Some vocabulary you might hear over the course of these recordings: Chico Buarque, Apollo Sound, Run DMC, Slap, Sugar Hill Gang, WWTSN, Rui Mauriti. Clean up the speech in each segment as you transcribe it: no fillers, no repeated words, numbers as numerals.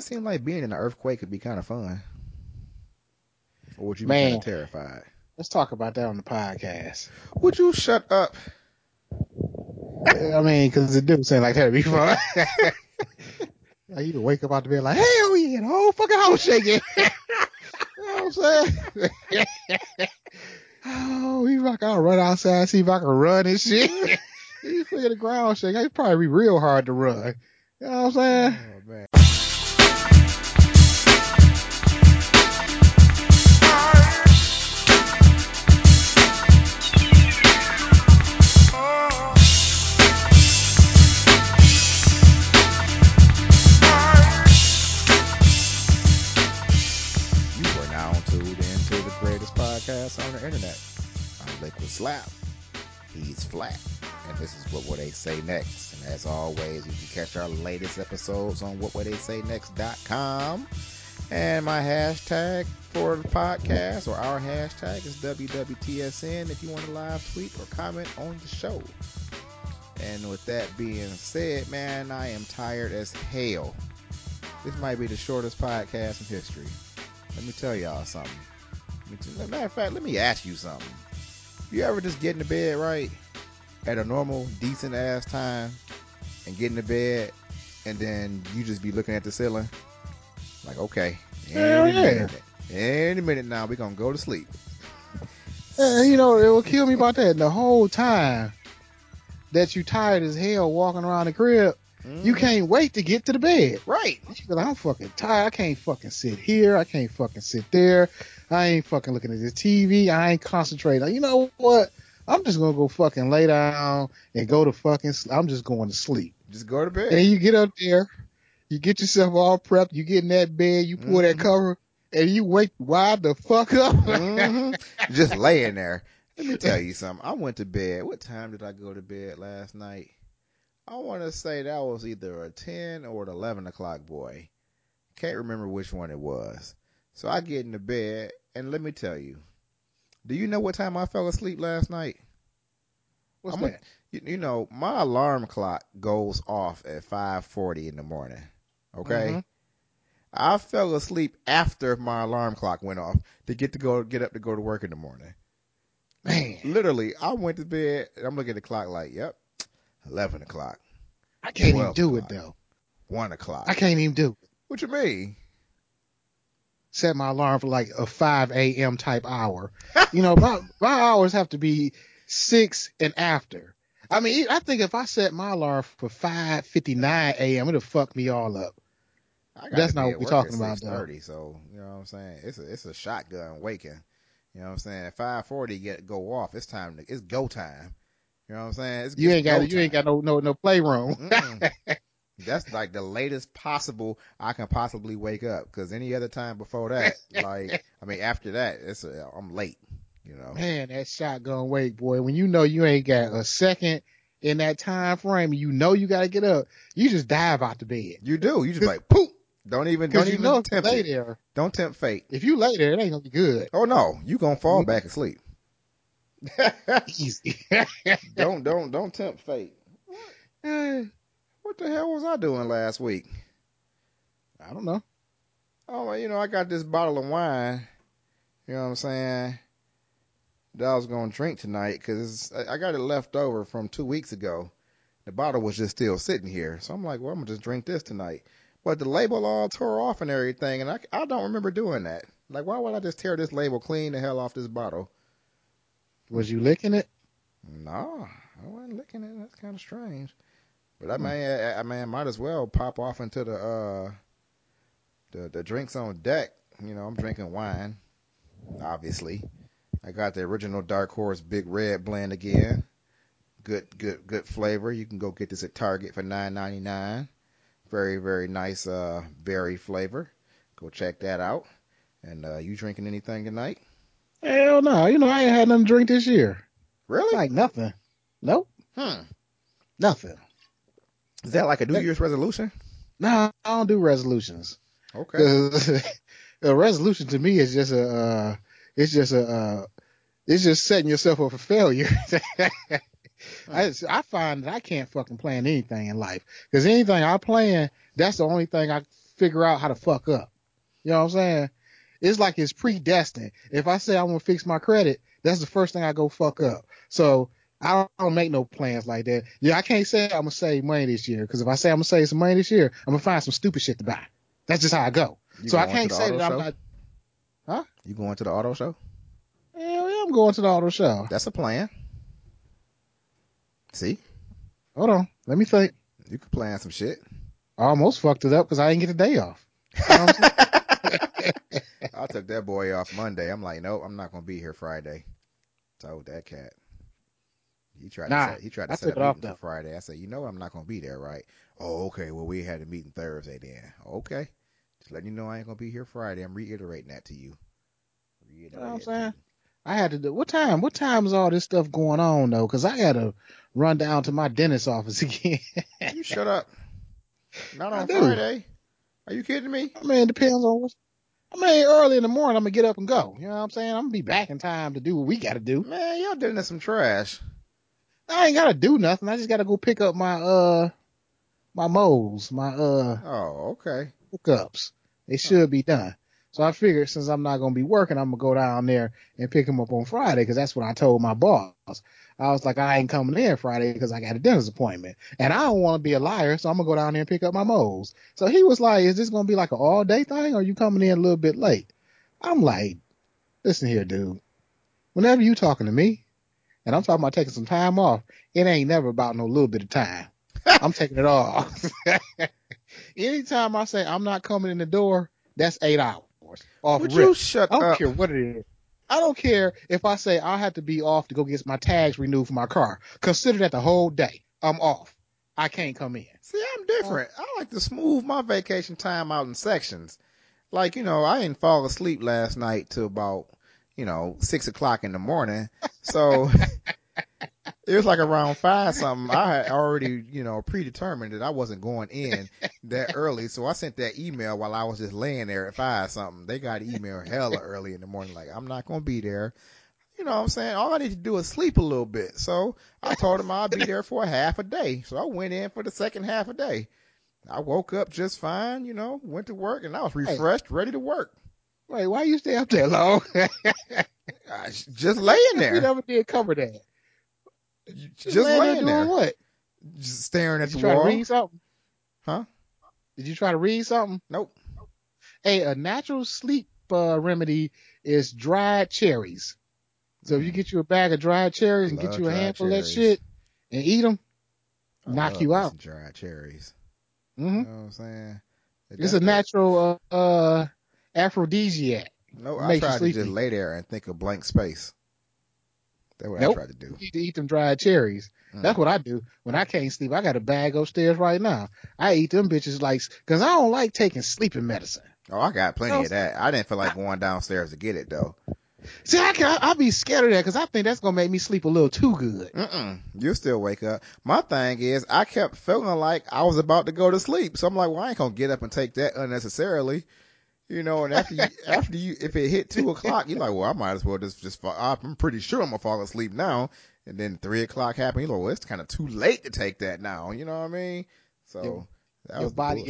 it seemed like being in an earthquake could be kind of fun. Or would you be kind of terrified? Let's talk about that on the podcast. Would you shut up? I mean, because it didn't sound like that'd be fun. Like you wake up out the bed like, hell yeah, the whole fucking house shaking. You know what I'm saying? Oh, he's like, I'll run outside, see if I can run and shit. He's looking at the ground shake. It'd probably be real hard to run. You know what I'm saying? Oh, man. On the internet. I'm Liquid Slap. He's Flat. And this is What Will They Say Next. And as always, you can catch our latest episodes on whatwilltheySayNext.com. And my hashtag for the podcast, or our hashtag, is WWTSN if you want to live tweet or comment on the show. And with that being said, man, I am tired as hell. This might be the shortest podcast in history. Let me tell y'all something. Matter of fact, let me ask you something. You ever just get into bed, right, at a normal, decent ass time, and get into bed, and then you just be looking at the ceiling, like, okay, any minute now we gonna go to sleep. You know, it will kill me about that. The whole time that you tired as hell walking around the crib, you can't wait to get to the bed. Right. I'm fucking tired. I can't fucking sit here. I can't fucking sit there. I ain't fucking looking at the TV. I ain't concentrating. You know what? I'm just going to go fucking lay down and go to fucking sleep. I'm just going to sleep. Just go to bed. And you get up there. You get yourself all prepped. You get in that bed. You pull that cover. And you wake wide the fuck up. Just laying there. Let me tell you something. I went to bed. What time did I go to bed last night? I want to say that was either a 10 or an 11 o'clock boy. Can't remember which one it was. So I get into bed, and let me tell you, do you know what time I fell asleep last night? What's that? You know, my alarm clock goes off at 5:40 in the morning, okay? I fell asleep after my alarm clock went off to get up to go to work in the morning. Man. Literally, I went to bed, and I'm looking at the clock like, yep. 11 o'clock. I can't even do it, though. 1 o'clock. I can't even do it. What you mean? Set my alarm for like a 5 a.m. type hour. You know, my hours have to be 6 and after. I mean, I think if I set my alarm for 5:59 a.m., it'll fuck me all up. That's not what we're talking about, though. So, you know what I'm saying? It's a shotgun waking. You know what I'm saying? At 5:40, go off. It's go time. You know what I'm saying? You ain't got no playroom. That's like the latest possible I can possibly wake up, because any other time before that, like, I mean, after that, I'm late. You know, man, that shotgun wake, boy. When you know you ain't got a second in that time frame, you know you got to get up. You just dive out the bed. You do. You just like poop. Don't even tempt it. There. Don't tempt fate. If you lay there, it ain't gonna be good. Oh no, you gonna fall back asleep. Easy. Don't tempt fate. What the hell was I doing last week? I don't know. Oh, you know, I got this bottle of wine, you know what I'm saying, that I was going to drink tonight, because I got it left over from 2 weeks ago. The bottle was just still sitting here, so I'm like, well, I'm going to just drink this tonight. But the label all tore off and everything, and I don't remember doing that. Like, why would I just tear this label clean the hell off this bottle? Was you licking it? No, I wasn't licking it. That's kind of strange. But I might as well pop off into the drinks on deck. You know, I'm drinking wine, obviously. I got the original Dark Horse Big Red blend again. Good flavor. You can go get this at Target for $9.99. Very, very nice berry flavor. Go check that out. And you drinking anything tonight? Hell no. You know, I ain't had nothing to drink this year. Really? Like nothing. Nope. Nothing. Is that like a New Year's resolution? No, I don't do resolutions. Okay. A resolution to me is just it's just setting yourself up for failure. I find that I can't fucking plan anything in life, because anything I plan, that's the only thing I figure out how to fuck up. You know what I'm saying? It's like it's predestined. If I say I want to fix my credit, that's the first thing I go fuck up. So I don't make no plans like that. Yeah, I can't say I'm going to save money this year, because if I say I'm going to save some money this year, I'm going to find some stupid shit to buy. That's just how I go. So I can't say that I'm not. Huh? You going to the auto show? Yeah, I'm going to the auto show. That's a plan. See? Hold on. Let me think. You could plan some shit. I almost fucked it up because I didn't get a day off. You know I took that boy off Monday. I'm like, nope, I'm not going to be here Friday. Told that cat. He tried to set up meeting for Friday. I said, you know, I'm not going to be there, right? Oh, okay. Well, we had a meeting Thursday then. Okay. Just letting you know I ain't going to be here Friday. I'm reiterating that to you. You know what I'm saying? I had to do. What time is all this stuff going on, though? Because I got to run down to my dentist's office again. You shut up. Not on Friday. Are you kidding me? I mean, it depends on what. I mean, early in the morning, I'm going to get up and go. You know what I'm saying? I'm going to be back in time to do what we got to do. Man, y'all dentist some trash. I ain't got to do nothing. I just got to go pick up my my moles, my hookups. They should be done. So I figured since I'm not going to be working, I'm going to go down there and pick him up on Friday, because that's what I told my boss. I was like, I ain't coming in Friday because I got a dentist appointment. And I don't want to be a liar, so I'm going to go down there and pick up my moles. So he was like, is this going to be like an all-day thing, or are you coming in a little bit late? I'm like, listen here, dude. Whenever you talking to me, and I'm talking about taking some time off, it ain't never about no little bit of time. I'm taking it all. Anytime I say I'm not coming in the door, that's 8 hours. Would you shut up? I don't care what it is. I don't care if I say I have to be off to go get my tags renewed for my car. Consider that the whole day. I'm off. I can't come in. See, I'm different. I like to smooth my vacation time out in sections. Like, you know, I didn't fall asleep last night till about, you know, 6 o'clock in the morning. So it was like around 5 something. I had already, you know, predetermined that I wasn't going in that early. So I sent that email while I was just laying there at 5 something. They got email hella early in the morning. Like, I'm not going to be there. You know what I'm saying? All I need to do is sleep a little bit. So I told them I'd be there for a half a day. So I went in for the second half a day. I woke up just fine, you know, went to work, and I was refreshed, ready to work. Wait, why you stay up there long? Just laying there. You never did cover that. Just laying there. Doing what? Just staring at the wall. Did you try to read something? Huh? Did you try to read something? Nope. Hey, a natural sleep remedy is dried cherries. So if you get you a bag of dried cherries and get you a handful of that shit and eat them, knock you out. Dried cherries. Mm-hmm. You know what I'm saying? It's a natural aphrodisiac. No, I tried to just lay there and think of blank space. That's what I try to do. You need to eat them dried cherries. Mm. That's what I do. When I can't sleep, I got a bag upstairs right now. I eat them bitches like, because I don't like taking sleeping medicine. Oh, I got plenty of that. I didn't feel like going downstairs to get it, though. See, I'll be scared of that because I think that's going to make me sleep a little too good. You'll still wake up. My thing is, I kept feeling like I was about to go to sleep. So I'm like, well, I ain't going to get up and take that unnecessarily. You know, and after you, if it hit 2 o'clock, you're like, well, I might as well just fall. I'm pretty sure I'm gonna fall asleep now. And then 3 o'clock happened. You're like, well, it's kind of too late to take that now. You know what I mean? So your body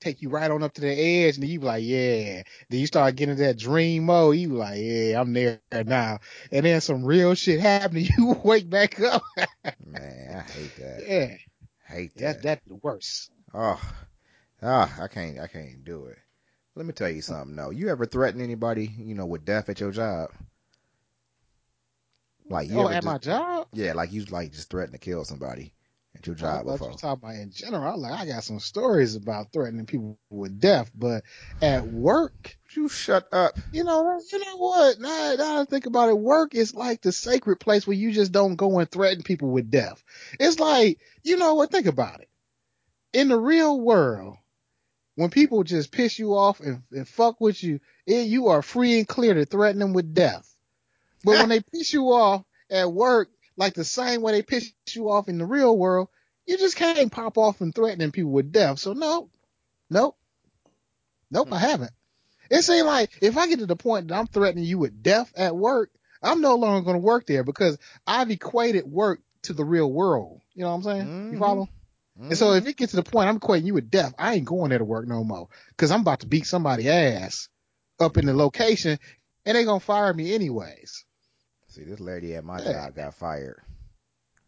take you right on up to the edge, and you be like, yeah. Then you start getting into that dream mode. You be like, yeah, I'm there now. And then some real shit happened. You wake back up. Man, I hate that. Yeah, hate that. That's the worst. I can't do it. Let me tell you something, though. You ever threaten anybody, you know, with death at your job? Like, you at my job? Yeah, like you just threaten to kill somebody at your job before. You talking about in general. Like, I got some stories about threatening people with death, but at work, you shut up. You know what? Now I think about it, work is like the sacred place where you just don't go and threaten people with death. It's like, you know what? Think about it. In the real world, when people just piss you off and fuck with you, you are free and clear to threaten them with death. But when they piss you off at work, like the same way they piss you off in the real world, you just can't pop off and threatening people with death. So nope, I haven't. It seems like if I get to the point that I'm threatening you with death at work, I'm no longer going to work there because I've equated work to the real world. You know what I'm saying? Mm-hmm. You follow? And so if it gets to the point I'm equating you with death, I ain't going there to work no more because I'm about to beat somebody's ass up in the location and they going to fire me anyways. See, this lady at my job got fired.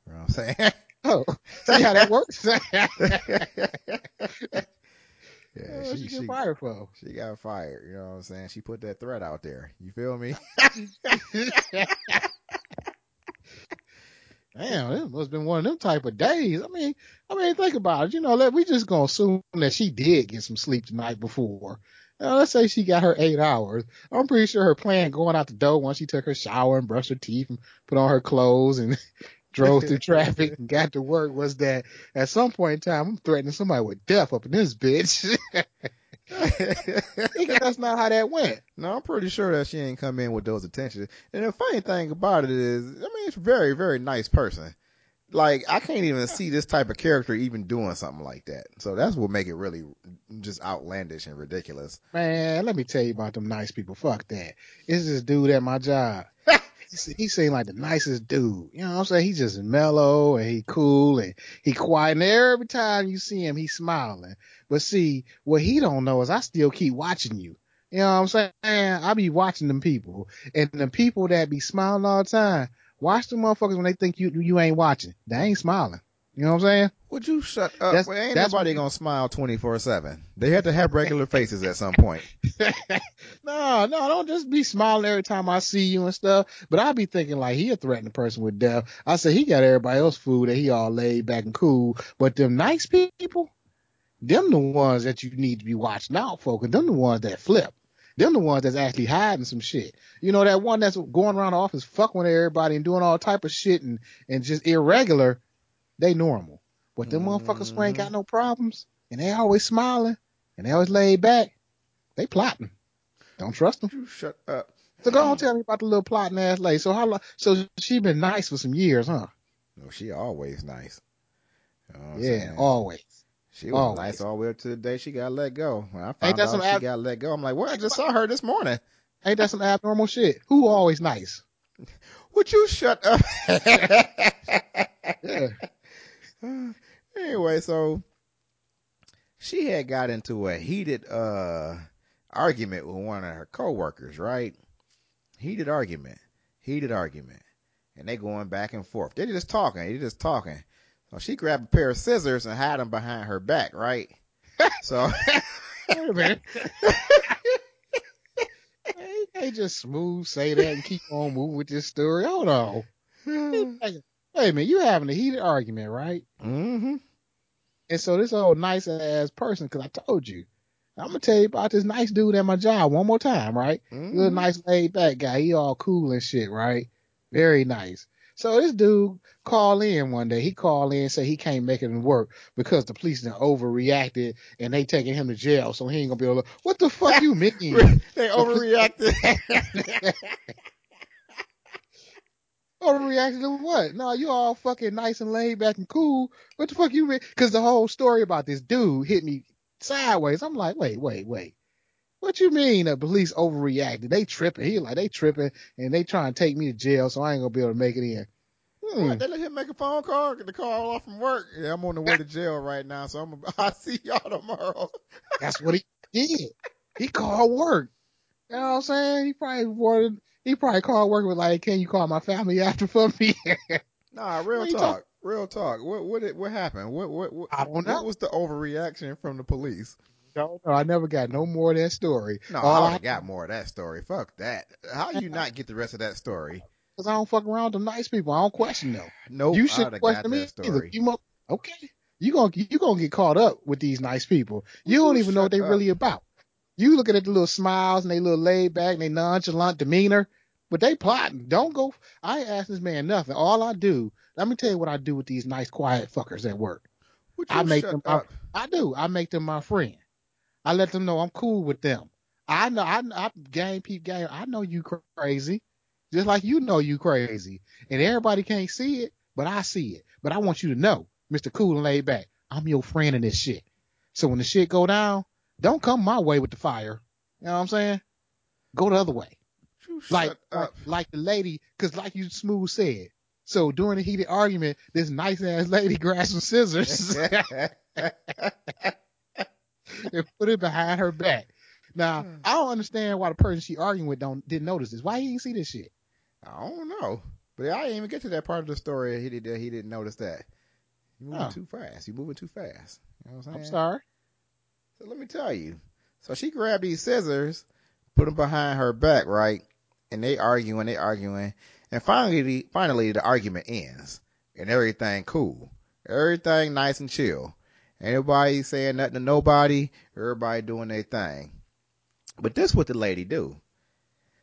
You know what I'm saying? Oh, see how that works? Yeah, what she get fired for? She got fired. You know what I'm saying? She put that threat out there. You feel me? Damn, it must have been one of them type of days. I mean, think about it. You know, we just gonna assume that she did get some sleep the night before. Now, let's say she got her 8 hours. I'm pretty sure her plan going out the door once she took her shower and brushed her teeth and put on her clothes and drove through traffic and got to work was that at some point in time I'm threatening somebody with death up in this bitch. That's not how that went. No, I'm pretty sure that she ain't come in with those intentions. And the funny thing about it is, it's a very, very nice person. Like, I can't even see this type of character even doing something like that. So that's what make it really just outlandish and ridiculous. Man, let me tell you about them nice people. Fuck that. It's this dude at my job. He seemed like the nicest dude. You know what I'm saying? He's just mellow and he cool and he quiet. And every time you see him, he's smiling. But see, what he don't know is I still keep watching you. You know what I'm saying? I be watching them people. And the people that be smiling all the time, watch them motherfuckers when they think you ain't watching. They ain't smiling. You know what I'm saying? Would you shut up? Well, ain't nobody going to smile 24/7. They have to have regular faces at some point. No, don't just be smiling every time I see you and stuff. But I be thinking like he a threatening person with death. I say he got everybody else food and he all laid back and cool. But them nice people, them the ones that you need to be watching out for. Because them the ones that flip. Them the ones that's actually hiding some shit. You know, that one that's going around the office fucking with everybody and doing all type of shit and just irregular. They normal, but them motherfuckers who ain't got no problems and they always smiling and they always laid back, they plotting. Don't trust them. You shut up. So go on, tell me about the little plotting ass lady. So how long? So she been nice for some years, huh? No, she always nice. You know what I'm saying? Always. She was always nice all the way up to the day she got let go. When I found out she got let go, I'm like, well, I just saw her this morning. Ain't that some abnormal shit? Who always nice? Would you shut up? Yeah. Anyway, so she had got into a heated argument with one of her coworkers, right? Heated argument. And they going back and forth. They're just talking. So she grabbed a pair of scissors and had them behind her back, right? So wait a minute. They just smooth say that and keep on moving with this story. Hold on. Wait a minute, you having a heated argument, right? Mm-hmm. And so this old nice-ass person, because I told you, I'm going to tell you about this nice dude at my job one more time, right? Mm-hmm. Little nice laid-back guy. He all cool and shit, right? Very nice. So this dude called in one day. He called in and said he can't make it in work because the police done overreacted and they taking him to jail, so he ain't going to be able to... What the fuck you mean? They overreacted. Overreacted to what? No, you all fucking nice and laid back and cool. What the fuck you mean? Because the whole story about this dude hit me sideways. I'm like, wait. What you mean the police overreacted? They tripping. He like, they tripping and they trying to take me to jail, so I ain't gonna be able to make it in. What, they let him make a phone call, get the call off from work. Yeah, I'm on the way to jail right now, so I'll see y'all tomorrow. That's what he did. He called work. You know what I'm saying? He probably called work with like, can you call my family after for me? Nah, real talk. What happened? What I don't know. What was the overreaction from the police? Don't know. I never got no more of that story. No, I got more of that story. Fuck that. How you not get the rest of that story? Because I don't fuck around with them nice people. I don't question them. No, you should question me. That story. Okay. You gonna get caught up with these nice people. You don't even know what they really about. You looking at the little smiles and they little laid back and they nonchalant demeanor, but they plotting. Don't go. I ain't asking this man nothing. All I do, let me tell you what I do with these nice, quiet fuckers at work. I make them my friend. I let them know I'm cool with them. I know. I game. I know you crazy, just like you know you crazy, and everybody can't see it, but I see it. But I want you to know, Mr. Cool and Laid Back, I'm your friend in this shit. So when the shit go down, don't come my way with the fire. You know what I'm saying? Go the other way. Like the lady, because like you smooth said, So during a heated argument, this nice ass lady grabs some scissors and put it behind her back. Now, I don't understand why the person she arguing with didn't notice this. Why he didn't see this shit? I don't know. But I didn't even get to that part of the story. He didn't notice that. You're moving too fast. You're moving too fast. You know what I'm saying? I'm sorry. So let me tell you. So she grabbed these scissors, put them behind her back, right? And they arguing. And finally the argument ends. And everything cool. Everything nice and chill. Everybody saying nothing to nobody. Everybody doing their thing. But this is what the lady do.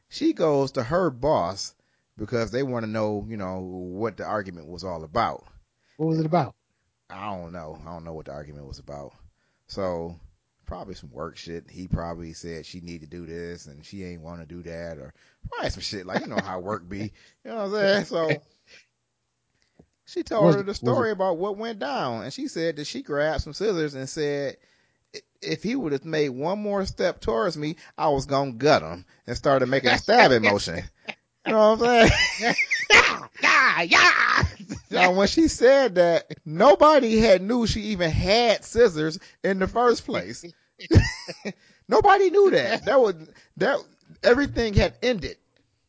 She goes to her boss because they want to know, you know, what the argument was all about. What was it about? I don't know. I don't know what the argument was about. So probably some work shit. He probably said she need to do this and she ain't want to do that, or probably some shit like, you know how work be. You know what I'm saying? So she told her the story about what went down, and she said that she grabbed some scissors and said, if he would have made one more step towards me, I was going to gut him, and started making a stabbing motion. You know what I'm saying? Yeah. Now, when she said that, nobody had knew she even had scissors in the first place. Nobody knew that. Everything had ended.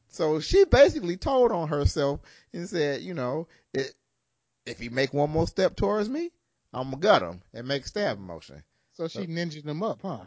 So she basically told on herself and said, you know, if he make one more step towards me, I'm going to gut him and make a stabbing motion. So she ninja'd them up, huh?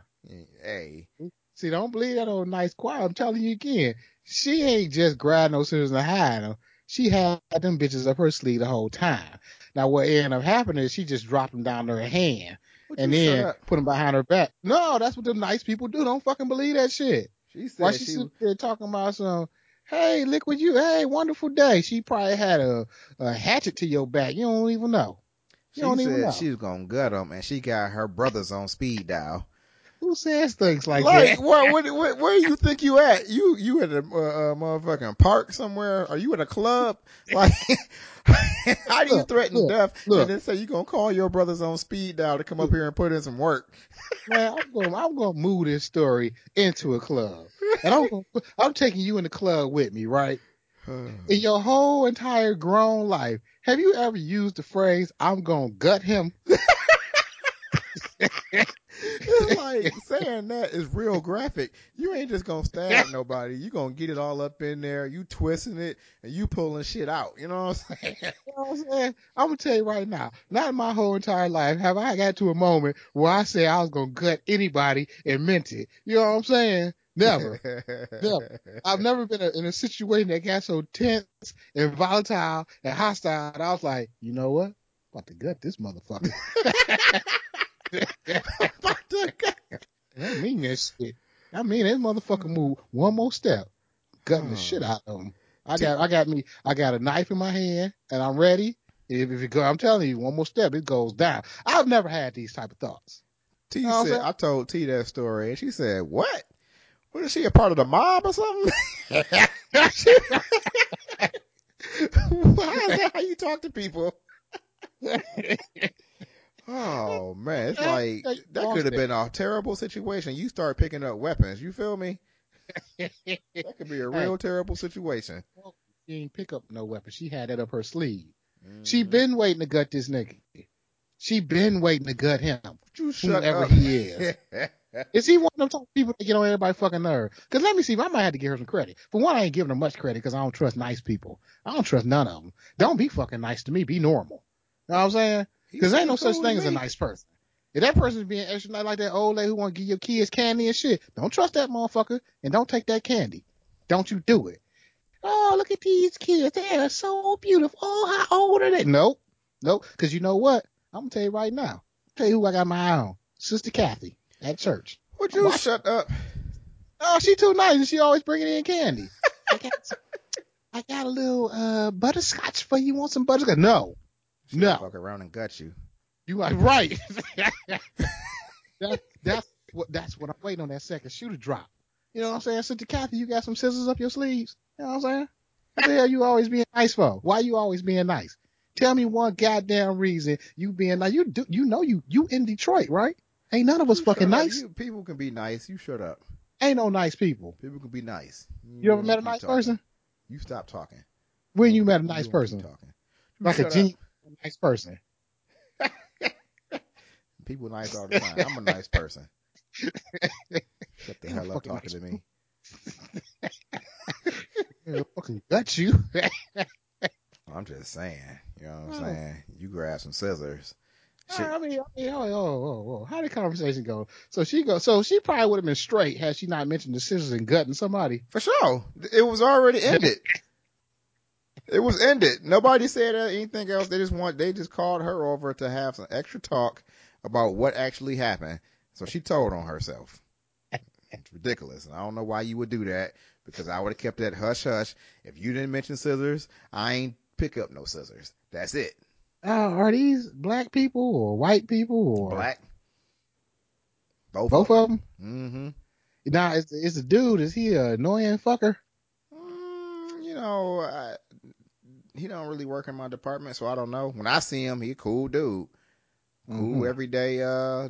Hey. See, don't believe that old nice choir. I'm telling you again. She ain't just grabbing those scissors and hide them. She had them bitches up her sleeve the whole time. Now, what ended up happening is she just dropped them down to her hand and then put them behind her back. No, that's what them nice people do. Don't fucking believe that shit. She said she sitting there talking about some, hey, look what you, hey, wonderful day. She probably had a hatchet to your back. You don't even know. She said she was going to gut him, and she got her brothers on speed dial. Who says things like that? Where do you think you at? You at a motherfucking park somewhere? Are you at a club? Like, how do you threaten death and then say you going to call your brothers on speed dial to come up here and put in some work? Man, I'm going to move this story into a club. And I'm taking you in the club with me, right? In your whole entire grown life, have you ever used the phrase, I'm going to gut him? It's like saying that is real graphic. You ain't just going to stab nobody. You going to get it all up in there. You twisting it and you pulling shit out. You know what I'm saying? You know what I'm saying? I'm going to tell you right now, not in my whole entire life have I got to a moment where I say I was going to gut anybody and meant it. You know what I'm saying? Never. I've never been in a situation that got so tense and volatile and hostile that I was like, you know what? I'm about to gut this motherfucker. I mean that shit. I mean this motherfucker moved one more step, gutting the shit out of him. I got a knife in my hand and I'm ready. If it go, I'm telling you, one more step, it goes down. I've never had these type of thoughts. T said, I told T that story and she said, what? What is she, a part of the mob or something? How is that how you talk to people? Oh man, it's like that could have been a terrible situation. You start picking up weapons, you feel me? That could be a real terrible situation. She ain't pick up no weapon. She had that up her sleeve. Mm-hmm. She been waiting to gut this nigga. She been waiting to gut him. You whoever he is. Is he one of them people that get on everybody's fucking nerve? Because let me see, I might have to give her some credit. For one, I ain't giving her much credit because I don't trust nice people. I don't trust none of them. Don't be fucking nice to me. Be normal. You know what I'm saying? Because there ain't no such thing as a nice person. If that person's being extra nice, like that old lady who want to give your kids candy and shit, don't trust that motherfucker and don't take that candy. Don't you do it. Oh, look at these kids. They are so beautiful. Oh, how old are they? Nope. Because you know what? I'm going to tell you right now. I'll tell you who I got my eye on. Sister Kathy. At church. Would you shut up? Oh, she too nice and she always bringing in candy. I got a little butterscotch for you. Want some butterscotch? No. Fuck around and gut you. You are right. that's what I'm waiting on, that second shoe to drop. You know what I'm saying? Sister Kathy, you got some scissors up your sleeves. You know what I'm saying? What the hell you always being nice for? Why you always being nice? Tell me one goddamn reason you being nice. You in Detroit, right? Ain't none of us fucking nice. People can be nice. You shut up. Ain't no nice people. People can be nice. You ever met a nice person? You stop talking. When you met a nice person. Like a genuine nice person. People nice all the time. I'm a nice person. Shut the hell up talking to me. It'll fucking gut you. I'm just saying. You know what I'm saying? You grab some scissors. I mean, how did the conversation go? So she probably would have been straight had she not mentioned the scissors and gutting somebody. For sure. It was already ended. It was ended. Nobody said anything else. They just called her over to have some extra talk about what actually happened. So she told on herself. It's ridiculous. And I don't know why you would do that, because I would have kept that hush hush. If you didn't mention scissors, I ain't pick up no scissors. That's it. Are these black people or white people or black? Both of them. Mm-hmm. Now, it's a dude. Is he an annoying fucker? He don't really work in my department, so I don't know. When I see him, he a cool dude, cool everyday,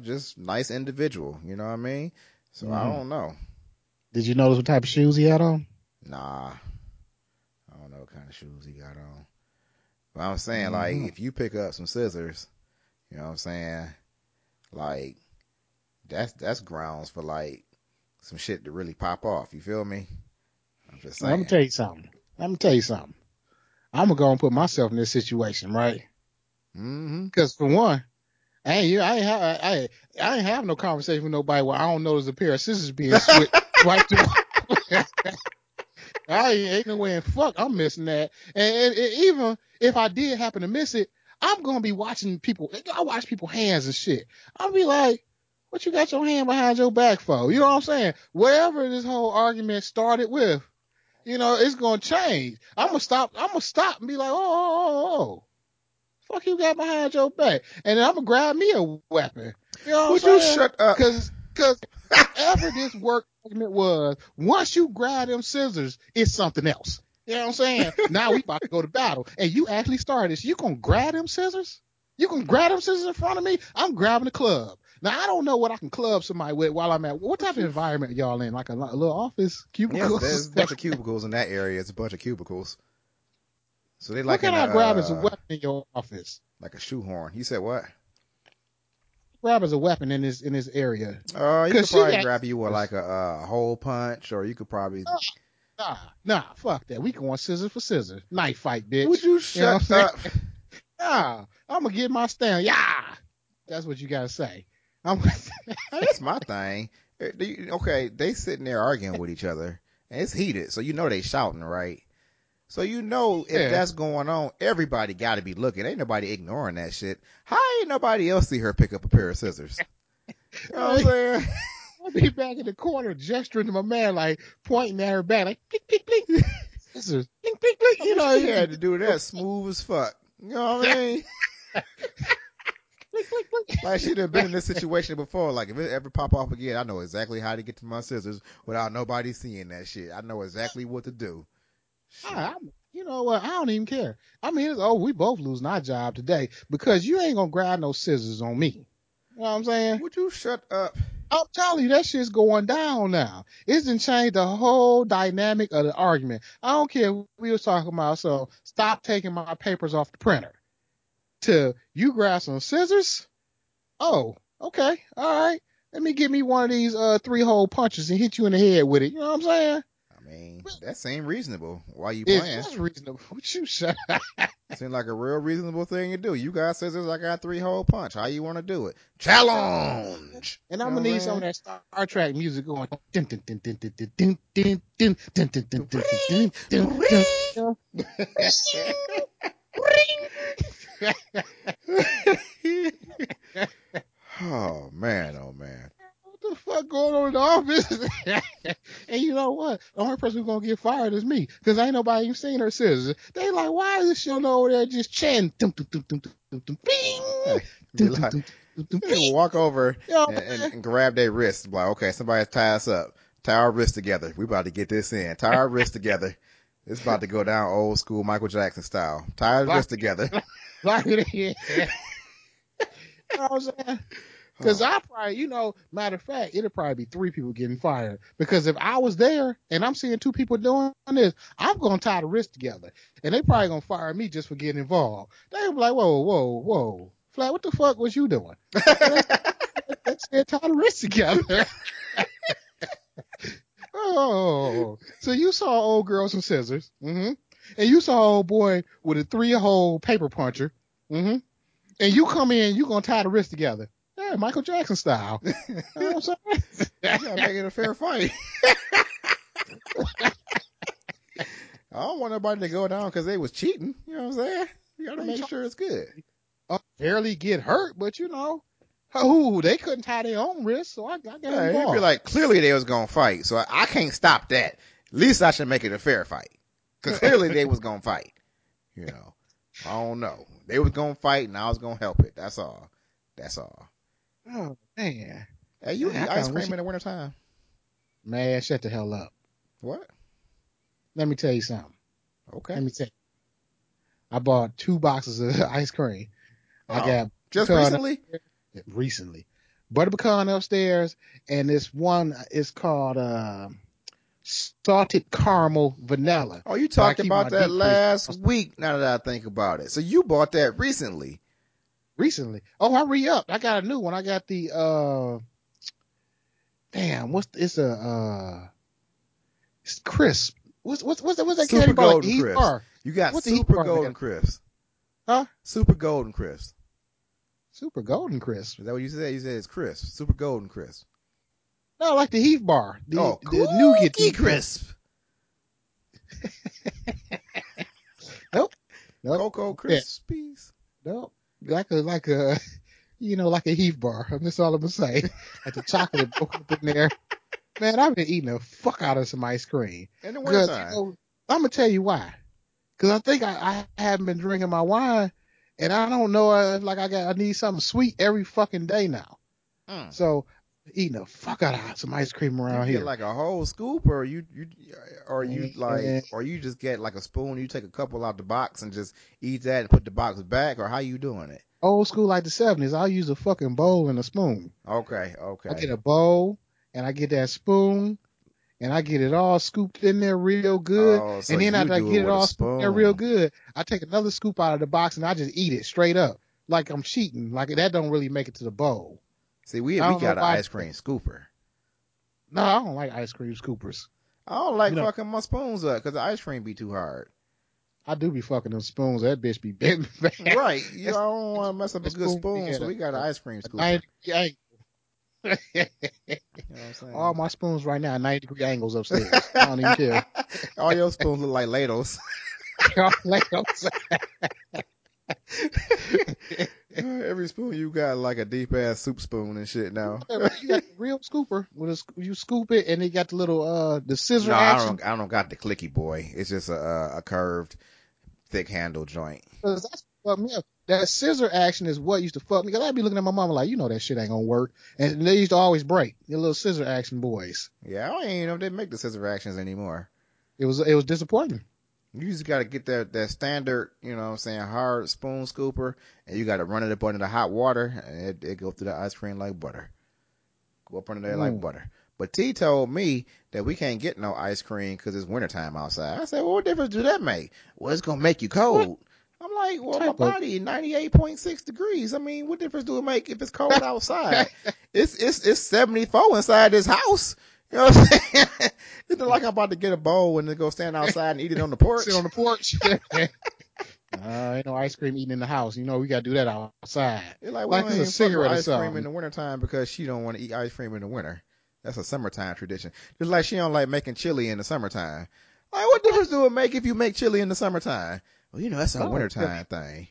just nice individual. You know what I mean? So I don't know. Did you notice what type of shoes he had on? Nah, I don't know what kind of shoes he got on. But I'm saying, like, if you pick up some scissors, you know what I'm saying? Like, that's grounds for, like, some shit to really pop off. You feel me? I'm just saying. Let me tell you something. I'm going to go and put myself in this situation, right? Mm-hmm. Because, for one, I ain't have no conversation with nobody where I don't notice a pair of scissors being switched right through. I ain't no way in fuck I'm missing that. And even if I did happen to miss it, I'm going to be watching people. I watch people's hands and shit. I'll be like, what you got your hand behind your back for? You know what I'm saying? Whatever this whole argument started with, you know, it's going to change. I'm going to stop and be like, oh, fuck you got behind your back. And then I'm going to grab me a weapon. You know what I'm saying? Would you shut up? Because whatever this work argument was, once you grab them scissors, it's something else. You know what I'm saying? Now we about to go to battle. And you actually started this. You going to grab them scissors? You going to grab them scissors in front of me? I'm grabbing a club. Now, I don't know what I can club somebody with while I'm at. What type of environment are y'all in? Like a little office? Cubicles? Yes, there's a bunch of cubicles in that area. It's a bunch of cubicles. So they like what can I grab as a weapon in your office? Like a shoehorn. You said what? Grab as a weapon in this area. You could probably grab you with like a hole punch, or you could probably nah, fuck that. We going scissors for scissors, knife fight, bitch. Would you shut up? Nah, I'm gonna get my stand. Yeah, that's what you gotta say. That's my thing. Okay, they sitting there arguing with each other, and it's heated, so you know they shouting, right? So you know if that's going on, everybody got to be looking. Ain't nobody ignoring that shit. How ain't nobody else see her pick up a pair of scissors? You know what I'm saying? I'll be back in the corner gesturing to my man, like pointing at her back, like blink, blink, blink, scissors, blink, blink, blink. You know he had to do that smooth as fuck. You know what I mean? Blink, blink, blink. Like she'd have been in this situation before. Like if it ever pop off again, I know exactly how to get to my scissors without nobody seeing that shit. I know exactly what to do. You know what? I don't even care. I mean, we both losing our job today because you ain't gonna grab no scissors on me. You know what I'm saying? Would you shut up? I'm telling you, that shit's going down now. It's done changed the whole dynamic of the argument. I don't care what we was talking about. So stop taking my papers off the printer. To you grab some scissors? Oh, okay, all right. Let me give me one of these 3-hole punches and hit you in the head with it. You know what I'm saying? I mean, that seemed reasonable. Why you playing? It's reasonable. Would you shut up? Seemed like a real reasonable thing to do. You got scissors, I got 3-hole punch. How you want to do it? Challenge! And I'm going to need some of that Star Trek music going. Oh, man, oh, man. The fuck going on in the office? And you know what? The only person who's gonna get fired is me, because ain't nobody even seen her scissors. They like, why is this shit over there just chanting? People walk over and grab their wrists. Like, okay, somebody tie us up. Tie our wrists together. We about to get this in. Tie our wrists together. It's about to go down old school Michael Jackson style. Tie our wrists together. Like, you know what I'm saying? Because I probably, matter of fact, it'll probably be 3 people getting fired. Because if I was there and I'm seeing 2 people doing this, I'm going to tie the wrist together. And they probably going to fire me just for getting involved. They'll be like, whoa. Flat, what the fuck was you doing? They said tie the wrist together. Oh. So you saw old girl with some scissors. Mm-hmm. And you saw old boy with a 3-hole paper puncher. Mm-hmm. And you come in, you going to tie the wrist together. Yeah, Michael Jackson style. I'm sorry. You gotta make it a fair fight. I don't want nobody to go down because they was cheating. You know what I'm saying? You gotta make sure it's good. Barely get hurt, but they couldn't tie their own wrist, so I got involved. They'd be like, clearly they was gonna fight, so I can't stop that. At least I should make it a fair fight, because clearly they was gonna fight. I don't know. They was gonna fight, and I was gonna help it. That's all. Oh, man. Hey, you eat ice cream in the wintertime? Man, shut the hell up. What? Let me tell you something. Okay. I bought 2 boxes of ice cream. I got just recently? Recently. Butter pecan upstairs, and this one is called salted caramel vanilla. Oh, you talked about that last week, now that I think about it. So you bought that recently. Oh, I re-upped. I got a new one. I got the it's crisp. What's that candy bar? You got Super Golden Crisp. Huh? Super Golden Crisp. Super Golden Crisp. Is that what you said? You said it's crisp. Super Golden Crisp. No, I like the Heath bar. The nougat crisp. Nope. Cocoa Crispies. Yeah. Nope. Like a Heath bar. That's all I'm gonna say. Like the chocolate up in there. Man, I've been eating the fuck out of some ice cream. And the wintertime. I'm gonna tell you why. Because I think I haven't been drinking my wine, and I don't know. I need something sweet every fucking day now. Mm. So eating the fuck out of some ice cream around here. Like a whole scoop, or you just get like a spoon, you take a couple out the box and just eat that and put the box back, or how you doing it? Old school like the 70s, I'll use a fucking bowl and a spoon. Okay. I get a bowl and I get that spoon and I get it all scooped in there real good. Oh, so and then after I get it all scooped in there real good, I take another scoop out of the box and I just eat it straight up. Like I'm cheating. Like that don't really make it to the bowl. See, we got an ice cream scooper. No, I don't like ice cream scoopers. I don't like fucking my spoons up because the ice cream be too hard. I do be fucking them spoons. That bitch be bent back. Right. I don't want to mess up a good spoon, so we got an ice cream scooper. 90 angle. You know what I'm saying? All my spoons right now are 90-degree angles upstairs. I don't even care. All your spoons look like ladles. Ladles. Every spoon you got like a deep ass soup spoon and shit now. You got the real scooper you scoop it and it got the little the scissor action. I don't got the clicky boy. It's just a curved thick handle joint. That's what fucked me up. That scissor action is what used to fuck me, because I'd be looking at my mama like, that shit ain't gonna work, and they used to always break your little scissor action boys. Yeah, I don't even know if they make the scissor actions anymore. It was disappointing. You just got to get that standard, hard spoon scooper, and you got to run it up under the hot water, and it go through the ice cream like butter. Go up under there like butter. But T told me that we can't get no ice cream because it's wintertime outside. I said, well, what difference do that make? Well, it's going to make you cold. What? I'm like, well, my body, 98.6 degrees. I mean, what difference do it make if it's cold outside? It's 74 inside this house. You know what I'm saying? It's not like I'm about to get a bowl and then go stand outside and eat it on the porch. Sit on the porch. Ain't no ice cream eating in the house. We got to do that outside. It's like it's a cigarette or something. Ice cream in the wintertime because she don't want to eat ice cream in the winter. That's a summertime tradition. Just like she don't like making chili in the summertime. Like, what difference do it make if you make chili in the summertime? Well, that's a wintertime thing.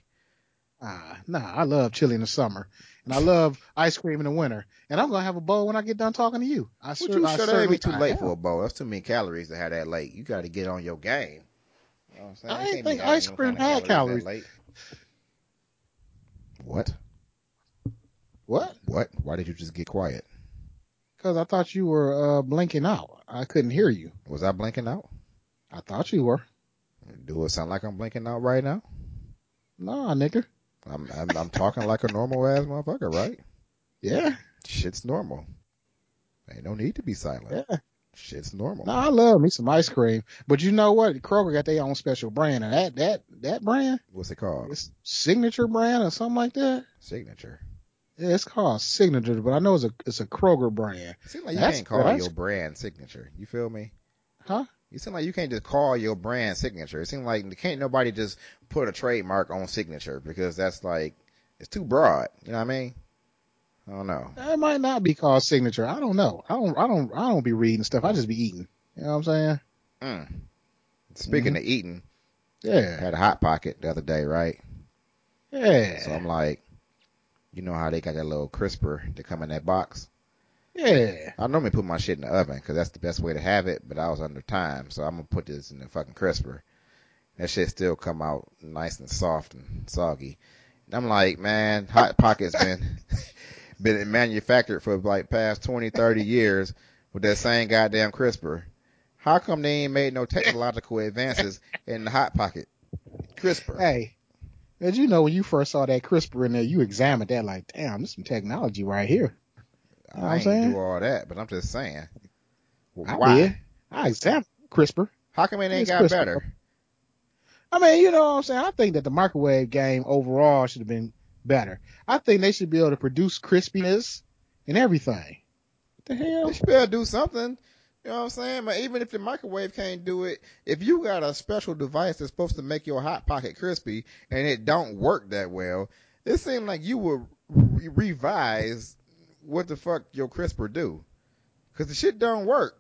I love chili in the summer. And I love ice cream in the winter. And I'm going to have a bowl when I get done talking to you. It be too late for a bowl. That's too many calories to have that late. You got to get on your game. You know what I'm saying? I didn't think ice cream had calories. What? Why did you just get quiet? Because I thought you were blinking out. I couldn't hear you. Was I blinking out? I thought you were. Do it sound like I'm blinking out right now? Nah, nigga. I'm talking like a normal ass motherfucker, right? Yeah. Shit's normal. Ain't no need to be silent. Yeah. Shit's normal. No, I love me some ice cream. But you know what? Kroger got their own special brand. And that brand? What's it called? It's Signature brand or something like that. Signature. Yeah, it's called Signature, but I know it's a Kroger brand. It seems like you can't call your brand Signature. You feel me? Huh? You seem like you can't just call your brand Signature. It seems like can't nobody just put a trademark on Signature because that's like, it's too broad. You know what I mean? I don't know. It might not be called Signature. I don't know. I don't be reading stuff. I just be eating. You know what I'm saying? Mm. Speaking of eating, yeah, I had a Hot Pocket the other day, right? Yeah. So I'm like, you know how they got that little crisper that come in that box? Yeah. I normally put my shit in the oven because that's the best way to have it, but I was under time, so I'm gonna put this in the fucking crisper. That shit still come out nice and soft and soggy. And I'm like, man, Hot Pocket's been manufactured for like past 20, 30 years with that same goddamn crisper. How come they ain't made no technological advances in the Hot Pocket crisper? Hey, as you know, when you first saw that crisper in there, you examined that like, damn, there's some technology right here. You know I ain't saying? Do all that, but I'm just saying. Well, why? Did. I examined crisper. How come it ain't got crisper. Better? I mean, you know what I'm saying? I think that the microwave game overall should have been better. I think they should be able to produce crispiness and everything. What the hell? They should be able to do something. You know what I'm saying? But even if the microwave can't do it, if you got a special device that's supposed to make your Hot Pocket crispy and it don't work that well, it seems like you would revise what the fuck your crisper do, because the shit don't work.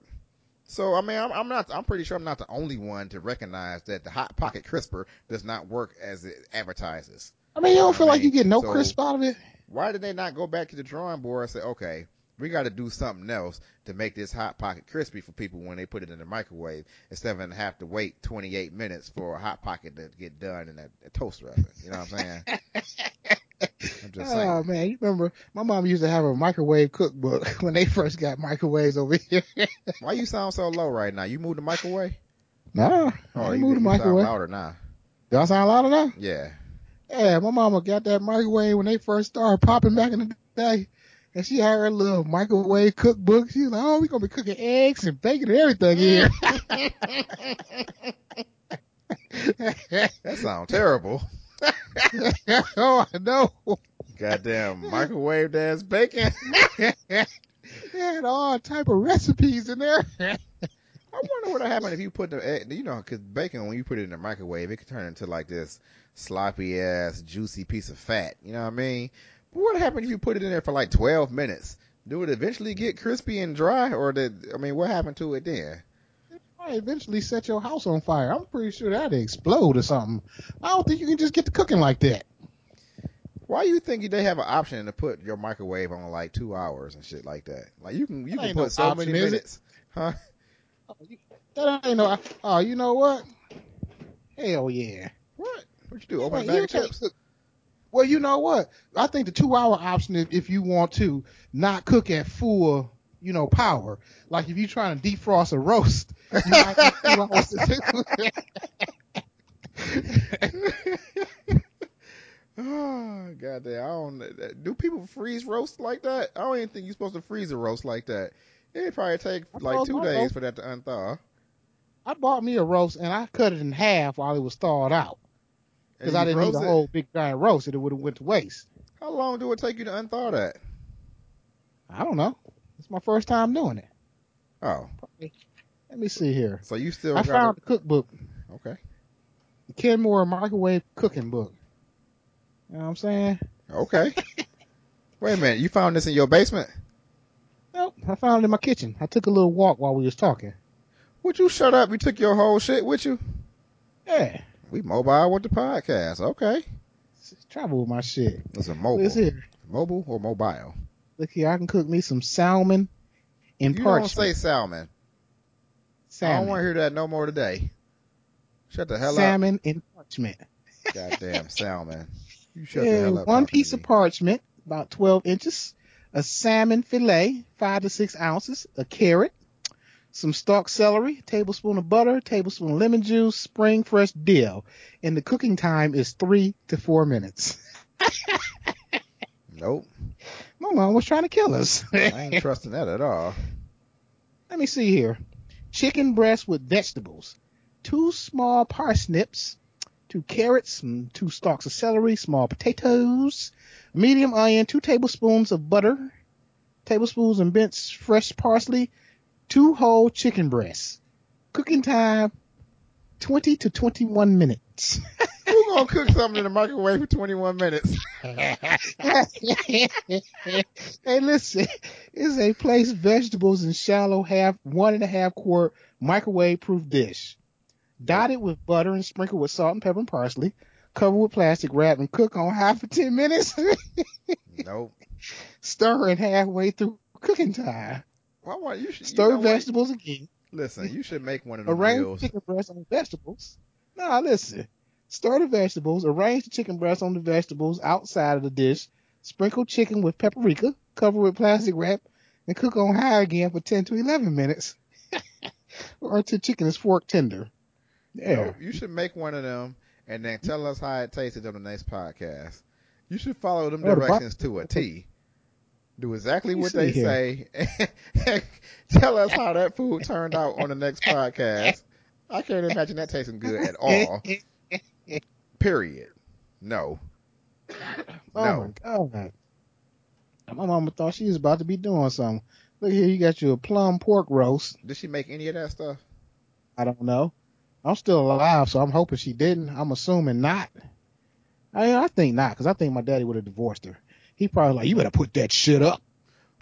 So I mean, I'm pretty sure I'm not the only one to recognize that the Hot Pocket crisper does not work as it advertises. I mean, you don't feel like you get no crisp out of it? Why did they not go back to the drawing board and say, okay, we got to do something else to make this Hot Pocket crispy for people when they put it in the microwave, instead of have to wait 28 minutes for a Hot Pocket to get done in a toaster oven. You know what I'm saying? I'm just saying. Oh, man, you remember my mom used to have a microwave cookbook when they first got microwaves over here. Why you sound so low right now? You moved the microwave? Nah, I moved the microwave. You sound louder now. Do I sound louder now? Yeah. Yeah, my mama got that microwave when they first started popping back in the day. And she had her little microwave cookbook. She was like, oh, we're going to be cooking eggs and bacon and everything here. That sounds terrible. Oh, I know. Goddamn microwave ass bacon. They had all type of recipes in there. I wonder what happened if you put the egg, you know, because bacon, when you put it in the microwave, it could turn into like this sloppy ass, juicy piece of fat. You know what I mean? What happened if you put it in there for like 12 minutes? Do it eventually get crispy and dry, or what happened to it then? It probably eventually set your house on fire. I'm pretty sure that'd explode or something. I don't think you can just get to cooking like that. Why do you think they have an option to put your microwave on like 2 hours and shit like that? Like you can put so many minutes, huh? That ain't no. Oh, you know what? Hell yeah. What? What you do? Open a bag of chips. Well, you know what? I think the 2 hour option is if you want to not cook at full, you know, power. Like if you're trying to defrost a roast, you might need 2 hours to do. Oh, goddamn! Do people freeze roast like that? I don't even think you're supposed to freeze a roast like that. It probably take like 2 days for that to unthaw. I bought me a roast and I cut it in half while it was thawed out. Because I didn't need a whole big giant roast, and it would have went to waste. How long do it take you to unthaw that? I don't know. It's my first time doing it. Oh. Let me see here. So you still found the cookbook. Okay. The Kenmore Microwave Cooking Book. You know what I'm saying? Okay. Wait a minute. You found this in your basement? Nope. I found it in my kitchen. I took a little walk while we was talking. Would you shut up? You took your whole shit with you? Yeah. We mobile with the podcast. Okay. Travel with my shit. It's a mobile. It's here. Mobile or mobile? Look here. I can cook me some salmon and parchment. You don't say salmon. Salmon. I don't want to hear that no more today. Shut the hell up. Salmon and parchment. Goddamn salmon. You shut the hell up. One piece of parchment, about 12 inches. A salmon fillet, 5 to 6 ounces. A carrot. Some stalk celery, a tablespoon of butter, a tablespoon of lemon juice, spring fresh dill. And the cooking time is 3 to 4 minutes. Nope. My mom was trying to kill us. I ain't trusting that at all. Let me see here. Chicken breast with vegetables. 2 small parsnips, 2 carrots, and 2 stalks of celery, small potatoes, medium onion, 2 tablespoons of butter, tablespoons and bent fresh parsley, 2 whole chicken breasts. Cooking time, 20 to 21 minutes. Who's going to cook something in the microwave for 21 minutes? Hey, listen, it's a place vegetables in shallow 1.5-quart microwave-proof dish. Dotted with butter and sprinkled with salt and pepper and parsley. Covered with plastic wrap and cook on high for 10 minutes. Nope. Stirring halfway through cooking time. Why, you should, stir vegetables again. Listen, you should make one of those arrange meals. Chicken breasts on vegetables. Nah, listen. Stir the vegetables. Arrange the chicken breasts on the vegetables outside of the dish. Sprinkle chicken with paprika. Cover with plastic wrap. And cook on high again for 10 to 11 minutes. Or until chicken is fork tender. Yeah. You should make one of them and then tell us how it tasted on the next podcast. You should follow them directions to a T. Do exactly what they say and tell us how that food turned out on the next podcast. I can't imagine that tasting good at all. Period. No. Oh, my God. My mama thought she was about to be doing something. Look here, you got you a plum pork roast. Did she make any of that stuff? I don't know. I'm still alive, so I'm hoping she didn't. I'm assuming not. I think not, because I think my daddy would have divorced her. He probably like, you better put that shit up.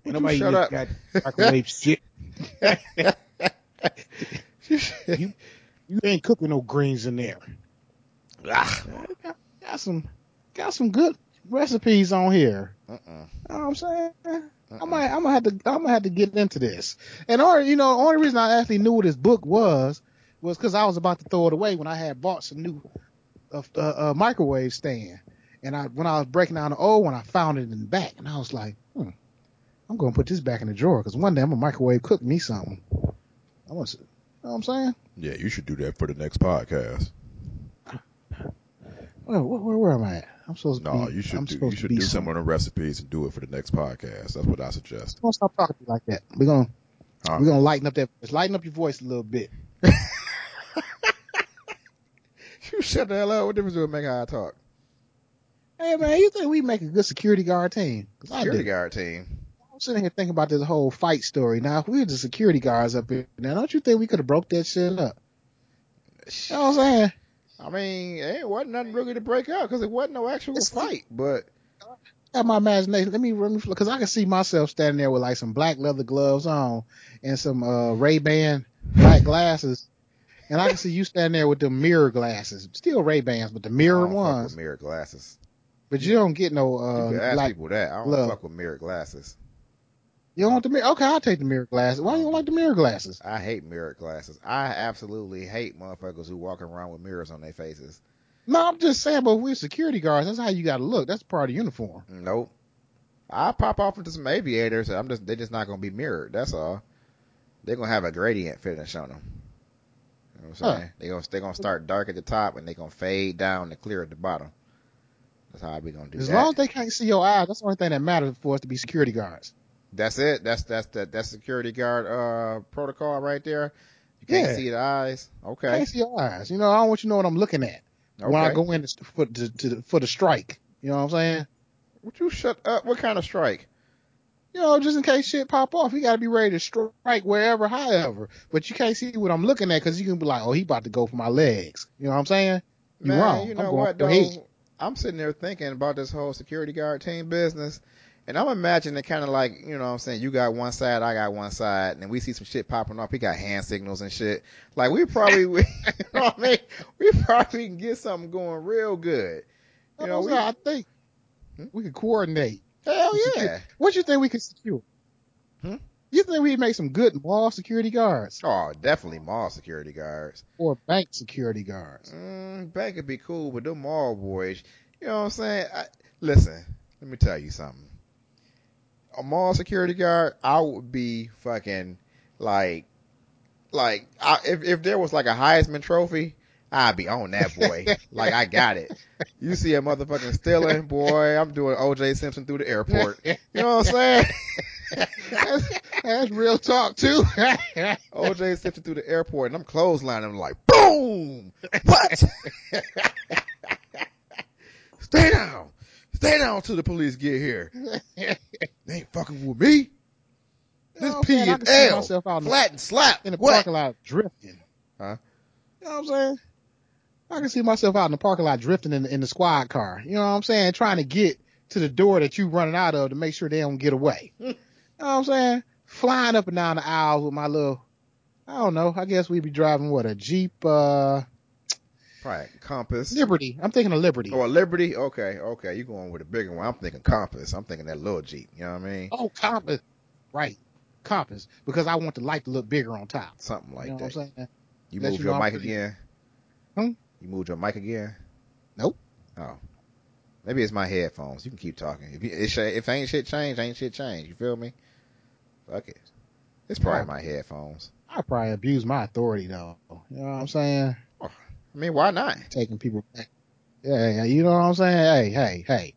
Ain't nobody shut up. Got microwave shit. you ain't cooking no greens in there. Got some good recipes on here. You know what I'm saying? I'm gonna have to get into this. And only reason I actually knew what this book was because I was about to throw it away when I had bought some new microwave stand. And when I was breaking down the old one, I found it in the back. And I was like, I'm going to put this back in the drawer because one day I'm going to microwave cook me something. I want to, you know what I'm saying? Yeah, you should do that for the next podcast. Where am I at? I'm supposed to be. You should do some of the recipes and do it for the next podcast. That's what I suggest. Don't stop talking to you like that. We're going to lighten up that. Lighten up your voice a little bit. You shut the hell up. What difference do it make how I talk? Hey, man, you think we make a good security guard team? I'm sitting here thinking about this whole fight story. Now, if we were the security guards up here, now, don't you think we could have broke that shit up? You know what I'm saying? I mean, it wasn't nothing really to break up because it wasn't no actual fight. But got my imagination. Let me, because I can see myself standing there with like some black leather gloves on and some Ray-Ban black glasses. And I can see you standing there with the mirror glasses. Still Ray-Bans, but the mirror ones. Fuck with mirror glasses. But you don't get no you can ask people that. I don't fuck with mirror glasses. You don't want the mirror? Okay, I'll take the mirror glasses. Why you don't like the mirror glasses? I hate mirror glasses. I absolutely hate motherfuckers who walk around with mirrors on their faces. No, I'm just saying, but we're security guards. That's how you got to look. That's part of the uniform. Nope. I pop off into some aviators. They're just not going to be mirrored. That's all. They're going to have a gradient finish on them. You know what I'm saying? They're gonna start dark at the top and they're gonna fade down to clear at the bottom. That's how we gonna do that. As long as they can't see your eyes, that's the only thing that matters for us to be security guards. That's it. That's security guard protocol right there. You can't see the eyes. Okay. Can't see your eyes. You know, I don't want you to know what I'm looking at when I go in for the strike. You know what I'm saying? Would you shut up? What kind of strike? You know, just in case shit pop off, you got to be ready to strike wherever, however. But you can't see what I'm looking at because you can be like, oh, he about to go for my legs. You know what I'm saying? You're wrong. You know what, though? I'm sitting there thinking about this whole security guard team business, and I'm imagining kind of like, you know what I'm saying, you got one side, I got one side, and then we see some shit popping off. We got hand signals and shit. Like, we you know what I mean? We probably can get something going real good. You know, I think we could coordinate. Hell yeah. What you think we could secure? You think we'd make some good mall security guards? Oh, definitely mall security guards. Or bank security guards. Bank would be cool, but them mall boys, you know what I'm saying? Listen, let me tell you something. A mall security guard, I would be fucking if there was like a Heisman Trophy, I'll be on that boy. Like, I got it. You see a motherfucking stealing, boy, I'm doing OJ Simpson through the airport. You know what I'm saying? That's real talk, too. OJ Simpson through the airport, and I'm clotheslining. I'm like, boom! What? Stay down. Stay down till the police get here. They ain't fucking with me. This P and L, flat and slap. In the parking lot drifting. Huh? You know what I'm saying? I can see myself out in the parking lot drifting in the squad car. You know what I'm saying? Trying to get to the door that you running out of to make sure they don't get away. You know what I'm saying? Flying up and down the aisle with my little, I don't know, I guess we'd be driving what, a Jeep, probably Compass. Liberty. I'm thinking of Liberty. Oh, a Liberty? Okay. You going with a bigger one. I'm thinking Compass. I'm thinking that little Jeep. You know what I mean? Oh, Compass. Right. Compass. Because I want the light to look bigger on top. Something like that. You know what I'm saying? You moved your mic again? Hmm? You moved your mic again? Nope. Oh. Maybe it's my headphones. You can keep talking. If ain't shit change, ain't shit change. You feel me? Fuck it. It's probably my headphones. I probably abuse my authority, though. You know what I'm saying? Oh, I mean, why not? Taking people back. Yeah, you know what I'm saying? Hey.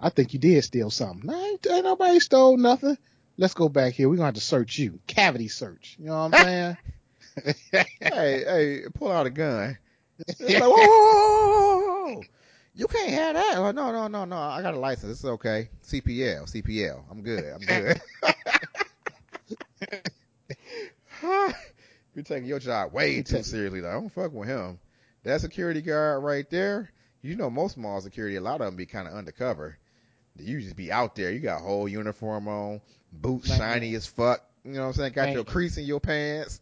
I think you did steal something. No, ain't nobody stole nothing. Let's go back here. We're going to have to search you. Cavity search. You know what I'm saying? hey, pull out a gun. It's like, whoa. You can't have that. Well, no. I got a license. It's okay. CPL. I'm good. You're taking your job way too seriously, though. I don't fuck with him. That security guard right there, you know, most mall security, a lot of them be kind of undercover. You just be out there. You got a whole uniform on, boots shiny as fuck. You know what I'm saying? Got your crease in your pants.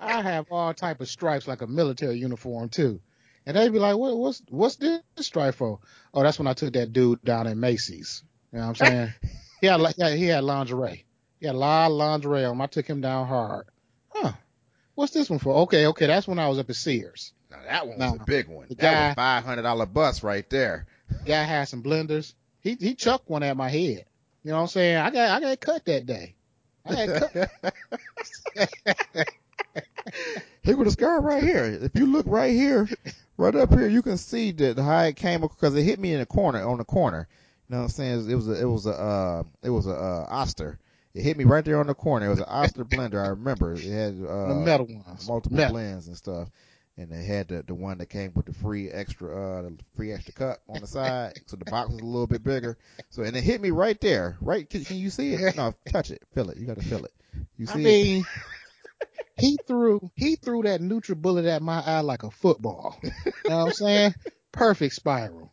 I have all type of stripes like a military uniform too, and they'd be like, "What's this stripe for?" Oh, that's when I took that dude down in Macy's. You know what I'm saying? he had lingerie. He had a lot of lingerie on him. I took him down hard. Huh? What's this one for? Okay. That's when I was up at Sears. Now that one was a big one. That was $500 bus right there. Guy had some blenders. He chucked one at my head. You know what I'm saying? I got cut that day. Look at the scar right here. If you look right here, right up here, you can see that how it came, because it hit me in the corner, on the corner. You know what I'm saying? It was a Oster. It hit me right there on the corner. It was an Oster blender. I remember it had the metal ones, multiple blends and stuff, and they had the one that came with the free extra cup on the side, so the box was a little bit bigger. So and it hit me right there. Right? Can you see it? No, touch it, feel it. You got to feel it. You see? I mean, He threw that NutriBullet at my eye like a football. You know what I'm saying? Perfect spiral.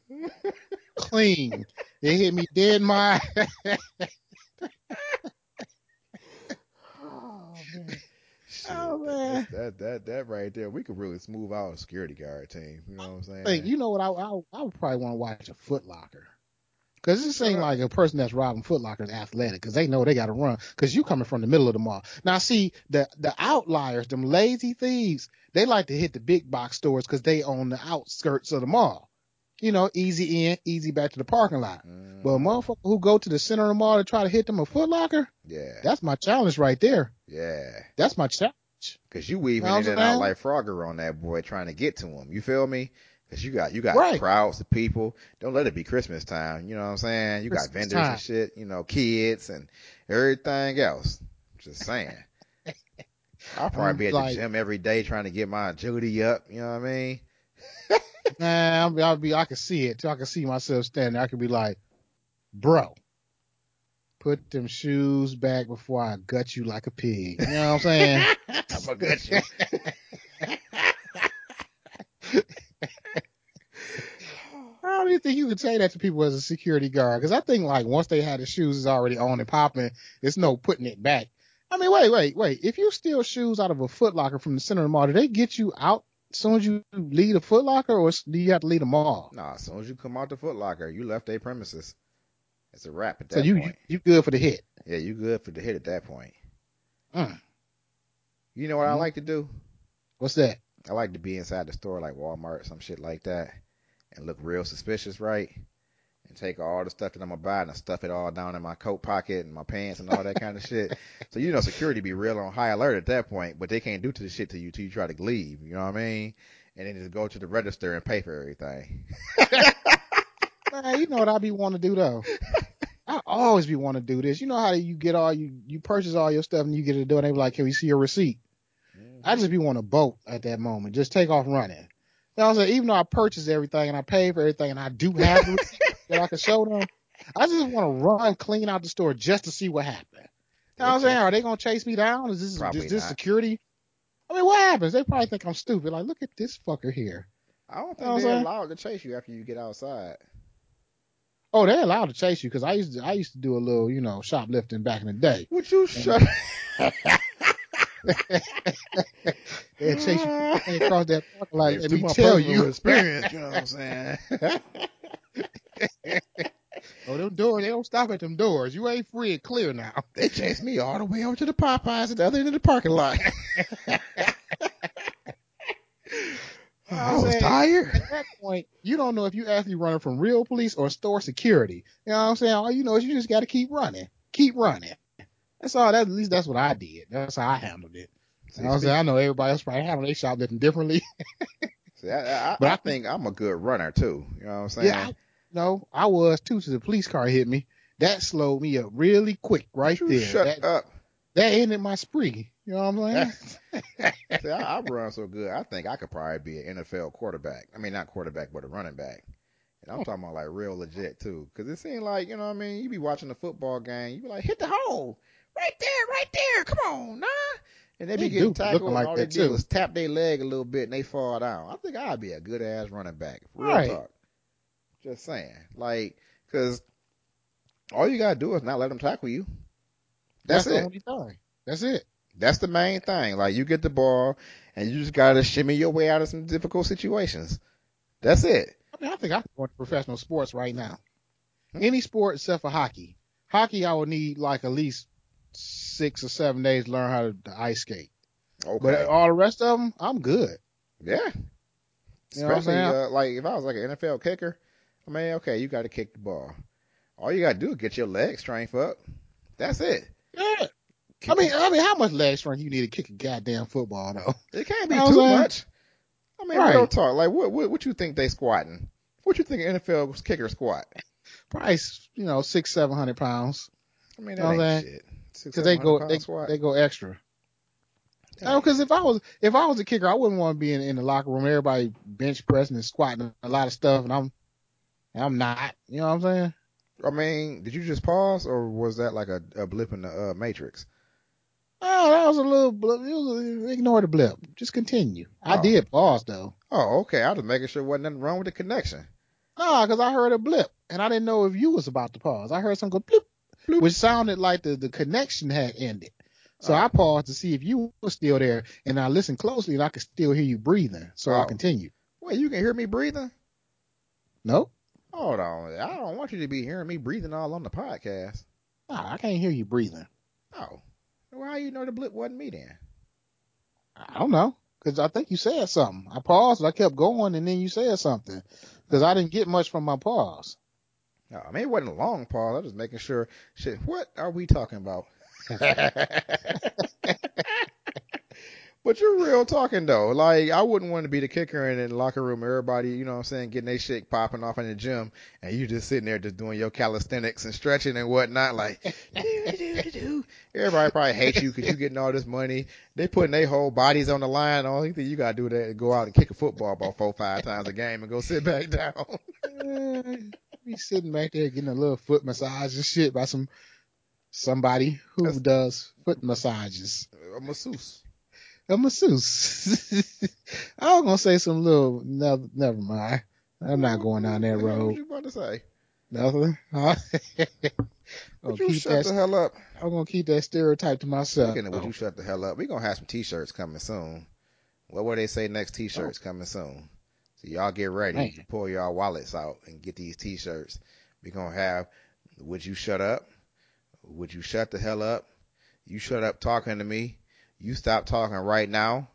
Clean. It hit me dead in my eye. Oh, man. Shit, man. That right there, we could really smooth out a security guard team. You know what I'm saying? Hey, you know what? I would probably want to watch a Foot Locker. Because this ain't like a person that's robbing Foot Locker is athletic, because they know they got to run, because you coming from the middle of the mall. Now, see, the outliers, them lazy thieves, they like to hit the big box stores because they on the outskirts of the mall. You know, easy in, easy back to the parking lot. Mm. But a motherfucker who go to the center of the mall to try to hit them a Foot Locker, that's my challenge right there. Yeah. That's my challenge. Because you weaving in and out like Frogger on that boy trying to get to him. You feel me? Cause you got crowds of people. Don't let it be Christmas time. You know what I'm saying? You got Christmas vendors time and shit, you know, kids and everything else. Just saying. I'll probably be at the gym every day trying to get my agility up. You know what I mean? Nah, I can see it. I can see myself standing there. I could be like, bro, put them shoes back before I gut you like a pig. You know what I'm saying? I'm gonna gut you. I don't even think you could say that to people as a security guard, because I think like once they had the shoes is already on and popping, it's no putting it back. I mean, wait. If you steal shoes out of a Foot Locker from the center of the mall, do they get you out as soon as you leave the Foot Locker, or do you have to leave the mall? Nah, as soon as you come out the Foot Locker, you left their premises. It's a wrap at that point. So you good for the hit? Yeah, you good for the hit at that point. You know what I like to do? What's that? I like to be inside the store like Walmart, some shit like that, and look real suspicious, right? And take all the stuff that I'm gonna buy and I stuff it all down in my coat pocket and my pants and all that kind of shit. So you know, security be real on high alert at that point, but they can't do to the shit to you till you try to leave. You know what I mean? and then just go to the register and pay for everything. Man, you know what I be want to do though? I always be want to do this. You know how you get all you purchase all your stuff and you get to the door and they be like, "Can we see your receipt?" Mm-hmm. I just be want to bolt at that moment, just take off running. You know what I'm saying? Even though I purchased everything and I paid for everything and I do have the receipt that I can show them, I just want to run clean out the store just to see what happened. You know what I'm saying? Are they gonna chase me down? Is this security? I mean, what happens? They probably think I'm stupid. Like, look at this fucker here. I don't think they're allowed to chase you after you get outside. Oh, they're allowed to chase you because I used to do a little, you know, shoplifting back in the day. Would you shut up? They'd chase you across that parking lot and me tell you. Experience, you know what I'm saying? Oh, them doors, they don't stop at them doors. You ain't free and clear now. They chased me all the way over to the Popeyes at the other end of the parking lot. I was tired. At that point, you don't know if you actually running from real police or store security. You know what I'm saying? All you know is you just got to keep running. Keep running. That's all. At least that's what I did. That's how I handled it. You know what I'm saying? I know everybody else probably handled their shoplifting differently. See, but I think I'm a good runner, too. You know what I'm saying? Yeah, I was, too, so the police car hit me. That slowed me up really quick right there. Shut up. That ended my spree. You know what I'm saying? See, I run so good, I think I could probably be an NFL quarterback. I mean, not quarterback, but a running back. And I'm talking about, like, real legit, too. Because it seemed like, you know what I mean, you be watching a football game, you be like, hit the hole. Right there. Come on, nah. And they be getting tackled, and all they do is tap their leg a little bit, and they fall down. I think I'd be a good-ass running back. Real talk. Just saying. Like, because all you got to do is not let them tackle you. That's the only thing. That's it. That's the main thing. Like, you get the ball, and you just got to shimmy your way out of some difficult situations. That's it. I mean, I think I could go into professional sports right now. Any sport except for hockey. Hockey, I would need, like, at least 6 or 7 days to learn how to ice skate. Okay. But all the rest of them, I'm good. Yeah. You know what I'm saying? Like, if I was, like, an NFL kicker, I mean, okay, you got to kick the ball. All you got to do is get your leg strength up. That's it. Yeah. I mean, how much leg strength you need to kick a goddamn football though? It can't be too much. I mean, real talk. Like, what you think they squatting? What you think an NFL kicker squat? Probably, you know, 600-700 pounds. I mean, that ain't shit. Because they go extra. No, because if I was a kicker, I wouldn't want to be in the locker room. Everybody bench pressing and squatting a lot of stuff, and I'm not. You know what I'm saying? I mean, did you just pause, or was that like a blip in the Matrix? Oh, that was a little blip. Ignore the blip. Just continue. Oh. I did pause, though. Oh, okay. I was making sure there wasn't nothing wrong with the connection. No, because I heard a blip, and I didn't know if you was about to pause. I heard something go bloop, bloop, which sounded like the connection had ended. So I paused to see if you were still there, and I listened closely, and I could still hear you breathing. So I continued. Wait, you can hear me breathing? No. Hold on. I don't want you to be hearing me breathing all on the podcast. Nah, I can't hear you breathing. Oh. Well, how you know the blip wasn't me then? I don't know, because I think you said something. I paused, I kept going, and then you said something, because I didn't get much from my pause. No, I mean, it wasn't a long pause. I was just making sure, shit, what are we talking about? But you're real talking, though. Like, I wouldn't want to be the kicker in the locker room. Everybody, you know what I'm saying, getting their shit popping off in the gym. And you just sitting there just doing your calisthenics and stretching and whatnot. Like, do. Everybody probably hates you because you're getting all this money. They putting their whole bodies on the line. All you think you got to do that is go out and kick a football about 4 or 5 times a game and go sit back down. Be sitting back there getting a little foot massage and shit by somebody who does foot massages. A masseuse. A masseuse. I was gonna say some little. No, never mind. I'm not going down that road. What you about to say? Nothing. Would you shut the hell up? I'm gonna keep that stereotype to myself. Would you shut the hell up? We're gonna have some T-shirts coming soon. What would they say next? T-shirts coming soon. So y'all get ready. Man. You pull y'all wallets out and get these T-shirts. We're gonna have. Would you shut up? Would you shut the hell up? You shut up talking to me. You stop talking right now.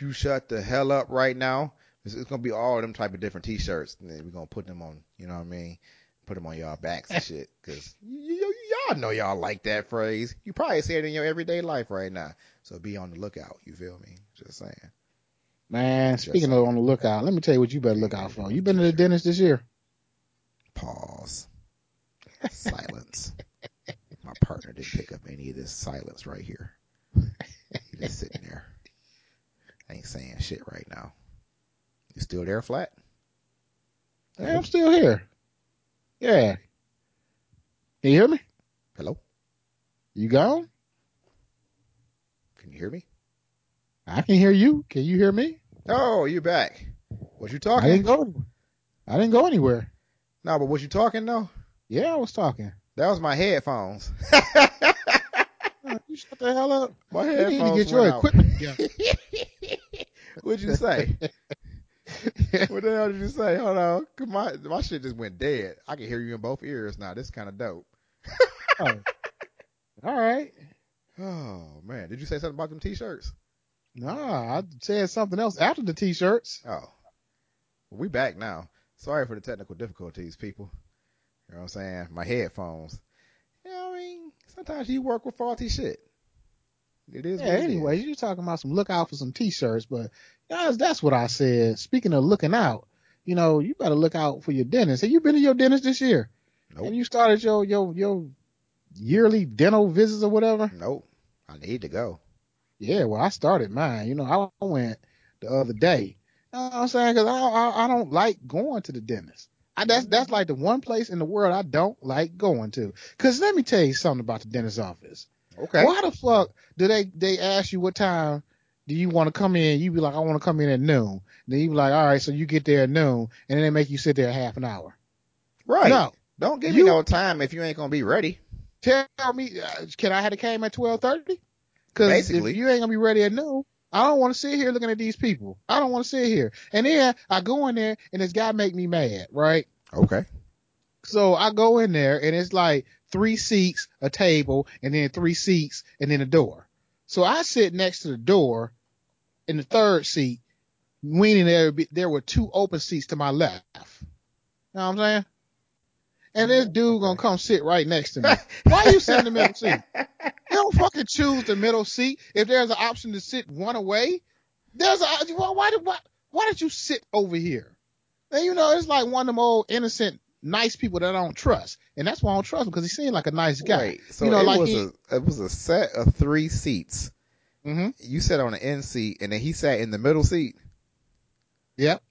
You shut the hell up right now. It's going to be all of them type of different T-shirts. And then we're going to put them on, you know what I mean? Put them on y'all backs and shit. Because y'all know y'all like that phrase. You probably say it in your everyday life right now. So be on the lookout. You feel me? Just saying. Man, speaking of on the lookout, let me tell you what you better look out for. You been to the dentist this year? Pause. Silence. My partner didn't pick up any of this silence right here. He just sitting there. I ain't saying shit right now. You still there, Flat? Yeah, I'm still here. Yeah. Can you hear me? Hello? You gone? Can you hear me? I can hear you. Can you hear me? Oh, you're back. What you talking? I didn't go anywhere. No, but was you talking though? Yeah, I was talking. That was my headphones. You shut the hell up. My headphones. You need to get your equipment together. What'd you say? What the hell did you say? Hold on. My shit just went dead. I can hear you in both ears now. This is kind of dope. Oh. All right. Oh, man. Did you say something about them t-shirts? Nah, I said something else after the t-shirts. Oh. Well, we back now. Sorry for the technical difficulties, people. You know what I'm saying? My headphones. You know what I mean? Sometimes you work with faulty shit. It is what it is. Anyway, you're talking about some look out for some t-shirts, but guys, that's what I said. Speaking of looking out, you know, you better look out for your dentist. Have you been to your dentist this year? Nope. And you started your yearly dental visits or whatever? Nope. I need to go. Yeah, well, I started mine. You know, I went the other day. You know what I'm saying? Because I don't like going to the dentist. That's like the one place in the world I don't like going to. Because let me tell you something about the dentist's office. Okay. Why the fuck do they ask you what time do you want to come in? You be like, I want to come in at noon. Then you be like, all right, so you get there at noon, and then they make you sit there half an hour. Right. No. Don't give me no time if you ain't going to be ready. Tell me, can I have it came at 12:30? Because if you ain't going to be ready at noon, I don't want to sit here looking at these people. I don't want to sit here. And then I go in there, and this guy make me mad, right? Okay. So I go in there, and it's like 3 seats, a table, and then 3 seats, and then a door. So I sit next to the door in the third seat, meaning there were 2 open seats to my left. You know what I'm saying? And this dude gonna come sit right next to me. Why are you sitting in the middle seat? You don't fucking choose the middle seat. If there's an option to sit one away, why did you sit over here? And you know, it's like one of them old innocent, nice people that I don't trust. And that's why I don't trust him, because he seemed like a nice guy. Wait, so you know, it was a set of 3 seats. Mm-hmm. You sat on the end seat, and then he sat in the middle seat. Yep.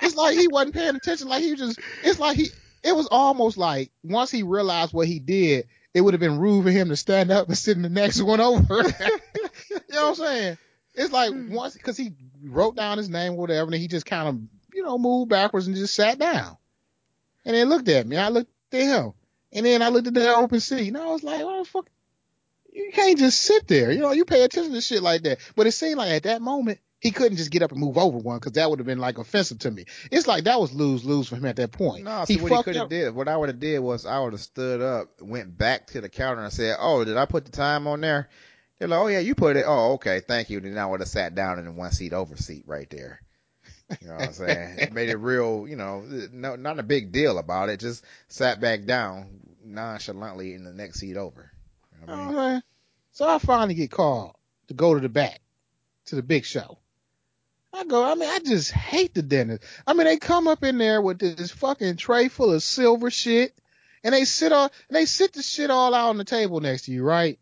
It's like he wasn't paying attention. Like it was almost like once he realized what he did, it would have been rude for him to stand up and sit in the next one over. You know what I'm saying? It's like once, because he wrote down his name or whatever, and he just kind of, you know, moved backwards and just sat down. And then looked at me. I looked at him. And then I looked at the open seat. And I was like, what the fuck? You can't just sit there. You know, you pay attention to shit like that. But it seemed like at that moment, he couldn't just get up and move over one, because that would have been like offensive to me. It's like that was lose-lose for him at that point. No, see, what I would have did was I would have stood up, went back to the counter and said, oh, did I put the time on there? They're like, oh, yeah, you put it. Oh, okay, thank you. Then I would have sat down in the 1 seat over seat right there. You know what I'm saying? It made it real, you know, no, not a big deal about it. Just sat back down nonchalantly in the next seat over. You know what I mean? Right. So I finally get called to go to the back, to the big show. I go, I mean, I just hate the dentist. I mean, they come up in there with this fucking tray full of silver shit, and they sit the shit all out on the table next to you, right?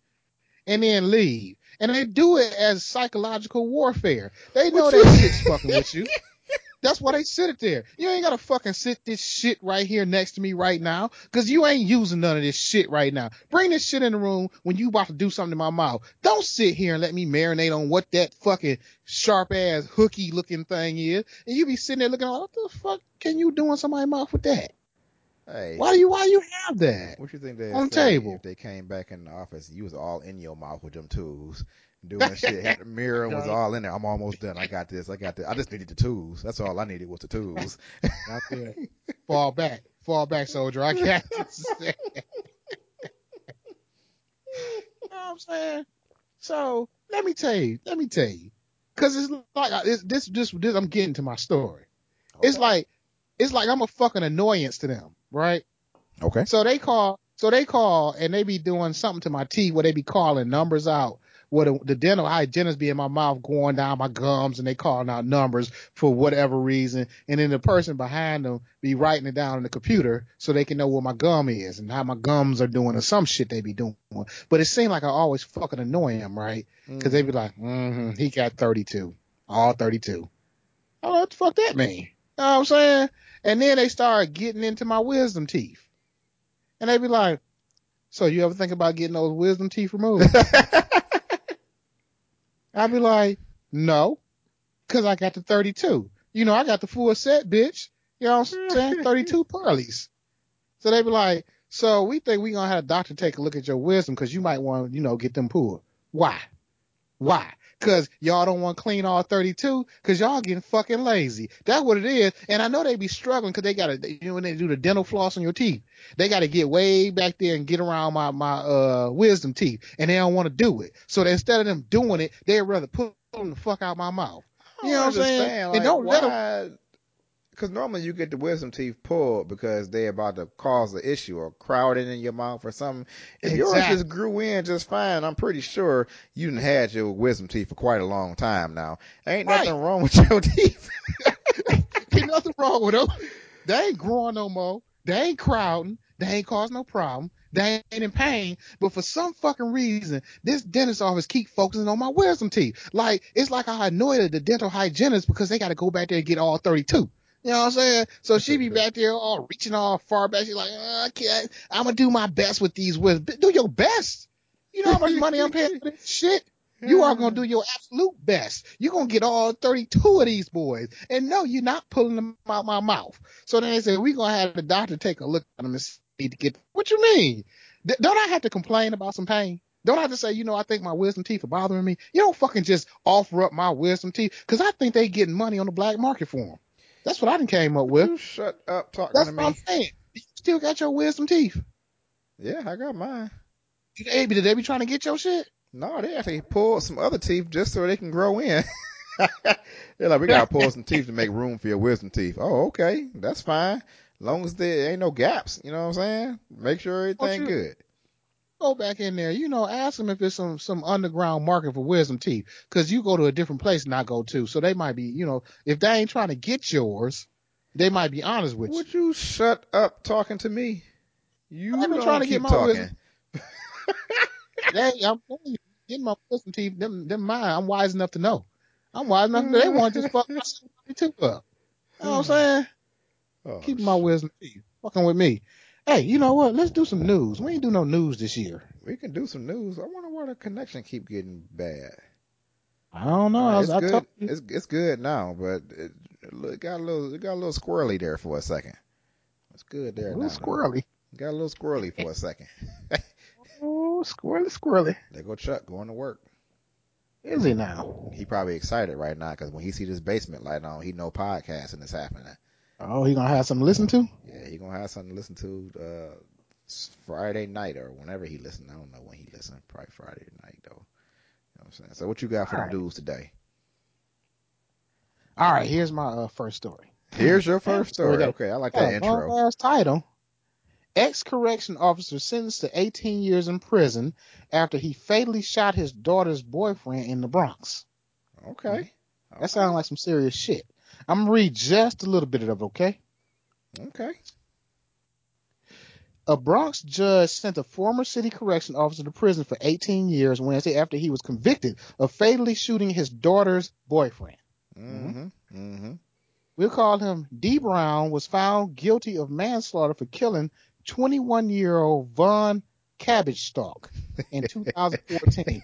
And then leave. And they do it as psychological warfare. They know that shit's fucking with you. That's why they sit it there. You ain't got to fucking sit this shit right here next to me right now, because you ain't using none of this shit right now. Bring this shit in the room when you about to do something to my mouth. Don't sit here and let me marinate on what that fucking sharp-ass, hooky-looking thing is. And you be sitting there looking, what the fuck can you do in somebody's mouth with that? Hey, why do you have that? What you think they on table? If they came back in the office and you was all in your mouth with them tools doing shit, had the mirror was all in there. I'm almost done. I got this. I just needed the tools. That's all I needed was the tools. Fall back, soldier. I got this. You know what I'm saying? So let me tell you, because it's like this. I'm getting to my story. Okay. It's like I'm a fucking annoyance to them, right? Okay. So they call and they be doing something to my teeth where they be calling numbers out with the dental hygienist be in my mouth going down my gums and they calling out numbers for whatever reason. And then the person behind them be writing it down on the computer so they can know what my gum is and how my gums are doing or some shit they be doing. But it seemed like I always fucking annoy him, right? Because they be like, he got 32. All 32. I don't know what the fuck that mean. You know what I'm saying? And then they started getting into my wisdom teeth. And they be like, so you ever think about getting those wisdom teeth removed? I'd be like, no, because I got the 32. You know, I got the full set, bitch. You know what I'm saying? 32 pearlies. So they be like, so we think we're going to have a doctor take a look at your wisdom because you might want to, you know, get them pulled. Why? Why? Because y'all don't want to clean all 32 because y'all getting fucking lazy. That's what it is. And I know they be struggling because they got to, you know, when they do the dental floss on your teeth, they got to get way back there and get around my wisdom teeth. And they don't want to do it. So instead of them doing it, they'd rather pull them the fuck out my mouth. You know what I'm saying? Like, and don't let them. Because normally you get the wisdom teeth pulled because they're about to cause an issue or crowding in your mouth or something. If yours just grew in just fine, I'm pretty sure you done had your wisdom teeth for quite a long time now. Ain't nothing wrong with your teeth. Ain't nothing wrong with them. They ain't growing no more. They ain't crowding. They ain't causing no problem. They ain't in pain. But for some fucking reason, this dentist office keep focusing on my wisdom teeth. Like, it's like I annoyed the dental hygienist because they got to go back there and get all 32. You know what I'm saying? So she be back there all reaching all far back. She's like, I can't. I'm going to do my best with these wisdom. Do your best. You know how much money I'm paying for this shit? You are going to do your absolute best. You're going to get all 32 of these boys. And no, you're not pulling them out my mouth. So then they said, we're going to have the doctor take a look at them and see to get. What you mean? Don't I have to complain about some pain? Don't I have to say, you know, I think my wisdom teeth are bothering me? You don't fucking just offer up my wisdom teeth because I think they getting money on the black market for them. That's what I done came up with. You shut up talking to me. That's what I'm saying. You still got your wisdom teeth. Yeah, I got mine. Did they be trying to get your shit? No, they actually pulled some other teeth just so they can grow in. They're like, we got to pull some teeth to make room for your wisdom teeth. Oh, okay. That's fine. Long as there ain't no gaps. You know what I'm saying? Make sure everything's good. Go back in there, you know, ask them if it's some underground market for wisdom teeth, because you go to a different place than I go to. So they might be, you know, if they ain't trying to get yours, they might be honest with you. Would you shut up talking to me? You I've been trying to get my talking. Wisdom. Hey, I'm getting my wisdom teeth. Them mine. I'm wise enough to know. I'm wise enough to know. They want to just fuck my teeth up. You know what I'm saying? Oh, keep my wisdom teeth. Fucking with me. Hey, you know what? Let's do some news. We ain't do no news this year. We can do some news. I wonder why the connection keep getting bad. I don't know. It's good now, but it got a little squirrely there for a second. It's good there now. A little squirrely. Got a little squirrely for a second. Oh, squirrely. There go Chuck going to work. Is he now? He probably excited right now because when he see this basement light on, he know podcasting is happening. Oh, he gonna have something to listen to? Yeah, he gonna have something to listen to Friday night or whenever he listens. I don't know when he listens. Probably Friday night though. You know what I'm saying? So what you got for the dudes today? All right, here's my first story. Here's your first story. Okay, I like that intro. Long ass title. Ex-correction officer sentenced to 18 years in prison after he fatally shot his daughter's boyfriend in the Bronx. Okay. That sounds like some serious shit. I'm going to read just a little bit of it, okay? Okay. A Bronx judge sent a former city correction officer to prison for 18 years Wednesday after he was convicted of fatally shooting his daughter's boyfriend. We'll call him D. Brown, was found guilty of manslaughter for killing 21-year-old Von Cabbage Stalk in 2014.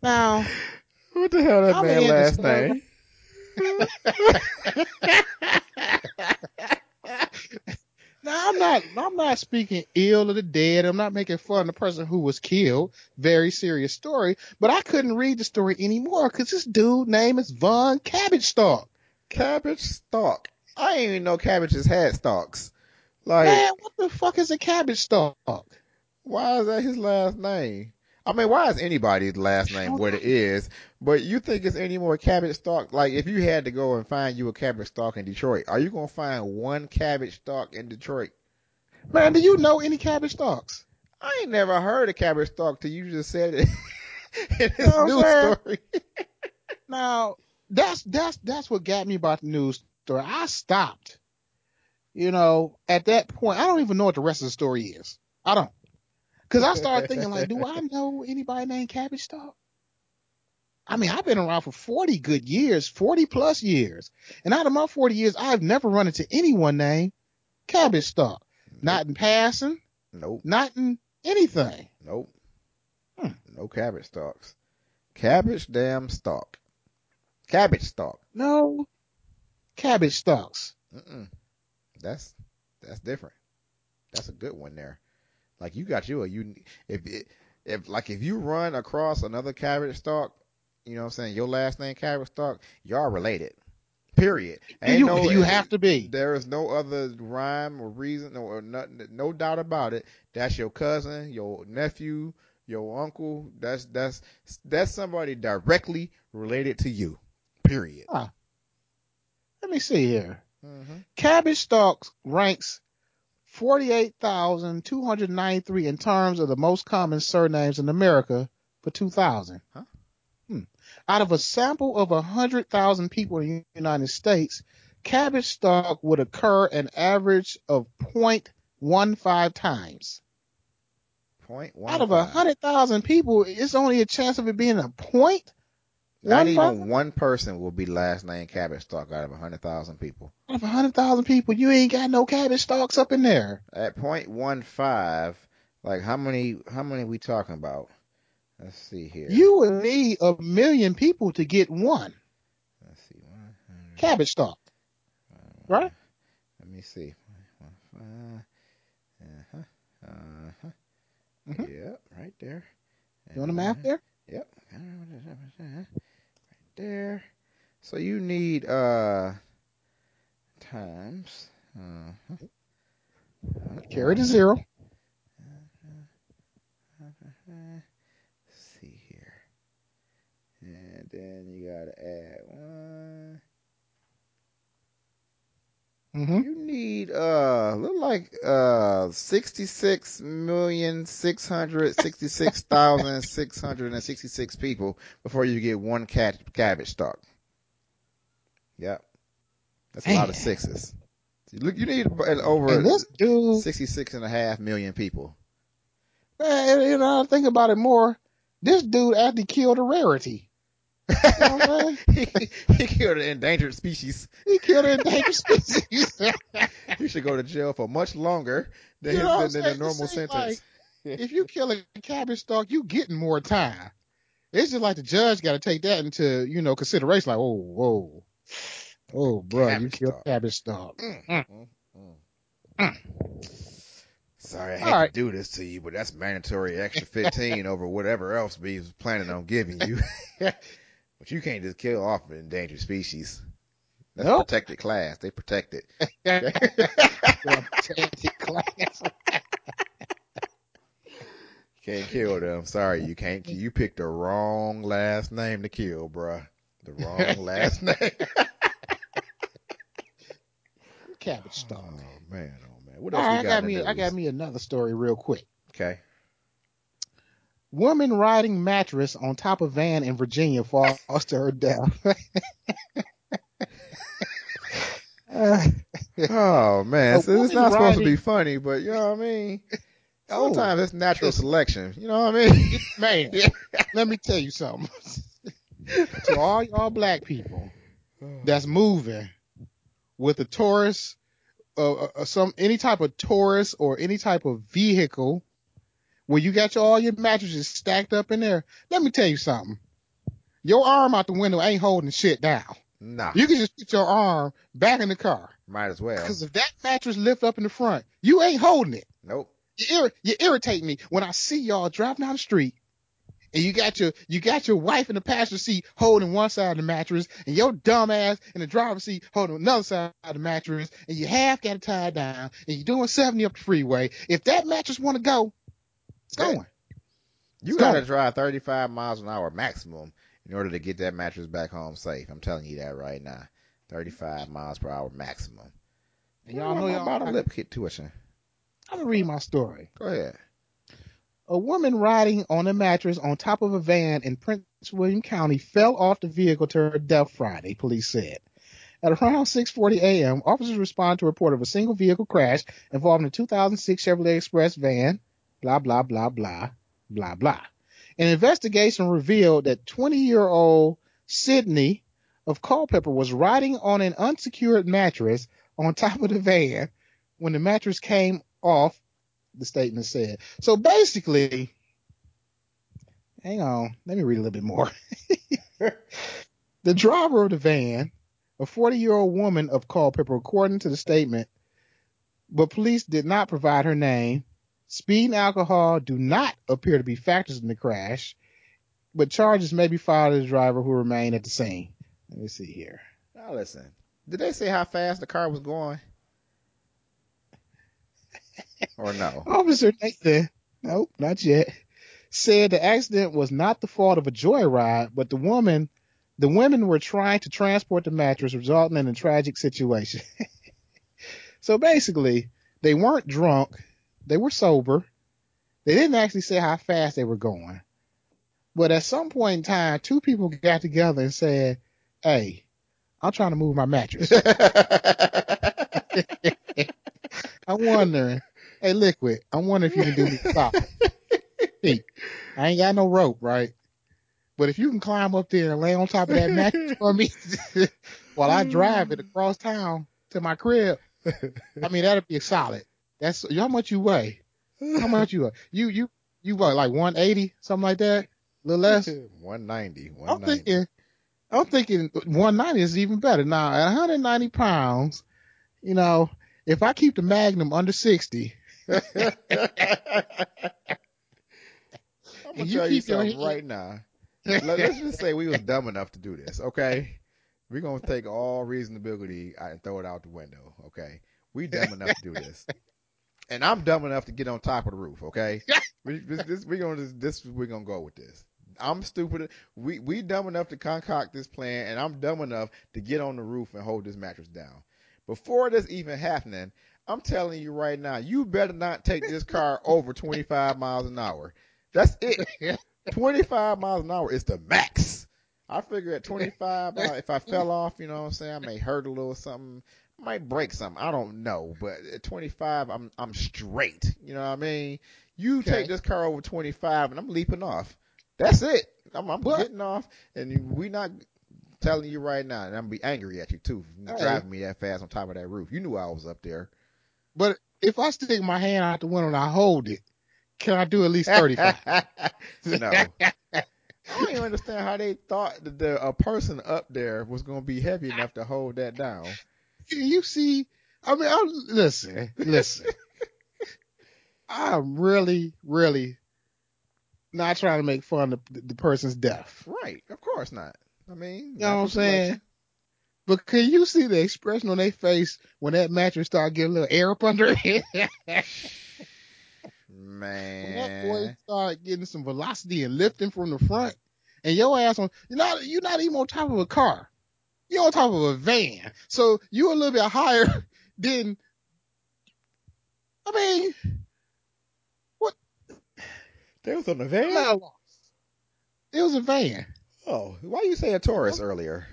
Now... What the hell that I'm man last name? Now I'm not speaking ill of the dead. I'm not making fun of the person who was killed. Very serious story. But I couldn't read the story anymore because this dude's name is Von Cabbage Stalk. Cabbage Stalk. I didn't even know cabbages had stalks. Like, man, what the fuck is a cabbage stalk? Why is that his last name? I mean, why is anybody's last name what it is? But you think it's any more cabbage stalk? Like, if you had to go and find you a cabbage stalk in Detroit, are you going to find one cabbage stalk in Detroit? Man, do you know any cabbage stalks? I ain't never heard of cabbage stalk till you just said it in this news story. Now, that's what got me about the news story. I stopped, at that point. I don't even know what the rest of the story is. I don't. Because I started thinking, do I know anybody named Cabbage Stalk? I mean, I've been around for 40 good years, 40 plus years. And out of my 40 years, I've never run into anyone named Cabbage Stalk. Nope. Not in passing. Nope. Not in anything. Nope. No cabbage stalks. Cabbage damn stalk. Cabbage stalk. No cabbage stalks. That's different. That's a good one there. Like you got you a unique. If you run across another cabbage stalk, you know what I'm saying, your last name cabbage stalk, y'all related. Period. You have to be. There is no other rhyme or reason or nothing. No doubt about it. That's your cousin, your nephew, your uncle. That's somebody directly related to you. Period. Huh. Let me see here. Mm-hmm. Cabbage stalks ranks 48,293 in terms of the most common surnames in America for 2000. Huh? Out of a sample of 100,000 people in the United States, cabbage stalk would occur an average of 0.15 times. 0.15. Out of 100,000 people, it's only a chance of it being a point. Not even one person will be last name cabbage stalk out of 100,000 people. Out of 100,000 people, you ain't got no cabbage stalks up in there. At 0.15, like how many we talking about? Let's see here. You would need 1 million people to get one. Let's see. Cabbage stalk. Right? Let me see. Yep, right there. You on the map there? Yep. Right there. So you need times. Carry the zero. See here. And then you gotta add one. Mm-hmm. You need look like 66,666,666 people before you get one cabbage stalk. Yep. That's a lot of sixes. Look, you need over 66.5 million people. Think about it more. This dude actually killed a rarity. He killed an endangered species. He should go to jail for much longer than the normal sentence. Like, if you kill a cabbage stalk, you getting more time. It's just like the judge got to take that into consideration. Like, oh, bro, you killed a cabbage stalk. Sorry, I hate to do this to you, but that's mandatory extra 15 over whatever else we was planning on giving you. But you can't just kill off an endangered species. That's a protected class. They protect it. Protected class. Can't kill them. Sorry, you can't. You picked the wrong last name to kill, bruh. The wrong last name. Cabbage stalk. Oh man. Oh man. What else you got? I got me another story real quick. Okay. Woman riding mattress on top of van in Virginia falls to her death. Oh, man. So it's not supposed to be funny, but you know what I mean? Sometimes it's natural selection. You know what I mean? Man, let me tell you something. To all y'all black people that's moving with a tourist, any type of tourist or any type of vehicle, when you got all your mattresses stacked up in there, let me tell you something. Your arm out the window ain't holding shit down. Nah. You can just put your arm back in the car. Might as well. Because if that mattress lift up in the front, you ain't holding it. Nope. You irritate me when I see y'all driving down the street and you got your wife in the passenger seat holding one side of the mattress and your dumb ass in the driver's seat holding another side of the mattress and you half got it tied down and you're doing 70 up the freeway. If that mattress want to go, it's going. You got to drive 35 miles an hour maximum in order to get that mattress back home safe. I'm telling you that right now. 35 miles per hour maximum. And y'all know y'all bottom lip kit tuition. I'm going to read my story. Go ahead. A woman riding on a mattress on top of a van in Prince William County fell off the vehicle to her death Friday, police said. At around 6:40 a.m., officers responded to a report of a single vehicle crash involving a 2006 Chevrolet Express van, blah, blah, blah, blah, blah, blah. An investigation revealed that 20-year-old Sydney of Culpeper was riding on an unsecured mattress on top of the van when the mattress came off, the statement said. So basically, hang on, let me read a little bit more. The driver of the van, a 40-year-old woman of Culpeper, according to the statement, but police did not provide her name. Speed and alcohol do not appear to be factors in the crash, but charges may be filed to the driver who remained at the scene. Let me see here. Now listen, did they say how fast the car was going? Or no? Officer Nathan, nope, not yet, said the accident was not the fault of a joyride, but the women were trying to transport the mattress, resulting in a tragic situation. So basically, they weren't drunk. They were sober. They didn't actually say how fast they were going. But at some point in time, two people got together and said, hey, I'm trying to move my mattress. I'm wondering, hey, Liquid, I'm wondering if you can do me something. I ain't got no rope, right? But if you can climb up there and lay on top of that mattress for me while I drive it across town to my crib, I mean, that'd be a solid. That's how much you weigh. How much you weigh? You weigh like 180, something like that? A little less? 190. I'm thinking 190 is even better. Now, at 190 pounds, you know, if I keep the Magnum under 60, I'm going to tell you something right now. Let's just say we was dumb enough to do this, okay? We're going to take all reasonability and throw it out the window, okay? We dumb enough to do this. And I'm dumb enough to get on top of the roof, okay? We're going to go with this. I'm stupid. We dumb enough to concoct this plan, and I'm dumb enough to get on the roof and hold this mattress down. Before this even happening, I'm telling you right now, you better not take this car over 25 miles an hour. That's it. 25 miles an hour is the max. I figure at 25, if I fell off, you know what I'm saying, I may hurt a little something, might break something. I don't know, but at 25, I'm straight. You know what I mean? You take this car over 25, and I'm leaping off. That's it. I'm getting off, and we not telling you right now, and I'm be angry at you too for driving me that fast on top of that roof. You knew I was up there. But if I stick my hand out the window and I hold it, can I do at least 35? No. I don't even understand how they thought that a person up there was going to be heavy enough to hold that down. You see, I mean, listen. I'm really, really not trying to make fun of the person's death. Right. Of course not. I mean, you know what I'm saying? But can you see the expression on their face when that mattress started getting a little air up under it? Man, when that boy started getting some velocity and lifting from the front, and your ass on, you're not even on top of a car, you're on top of a van, so you a little bit higher than. I mean, what? They was on the van. It was a van. Oh, why you say a Taurus earlier?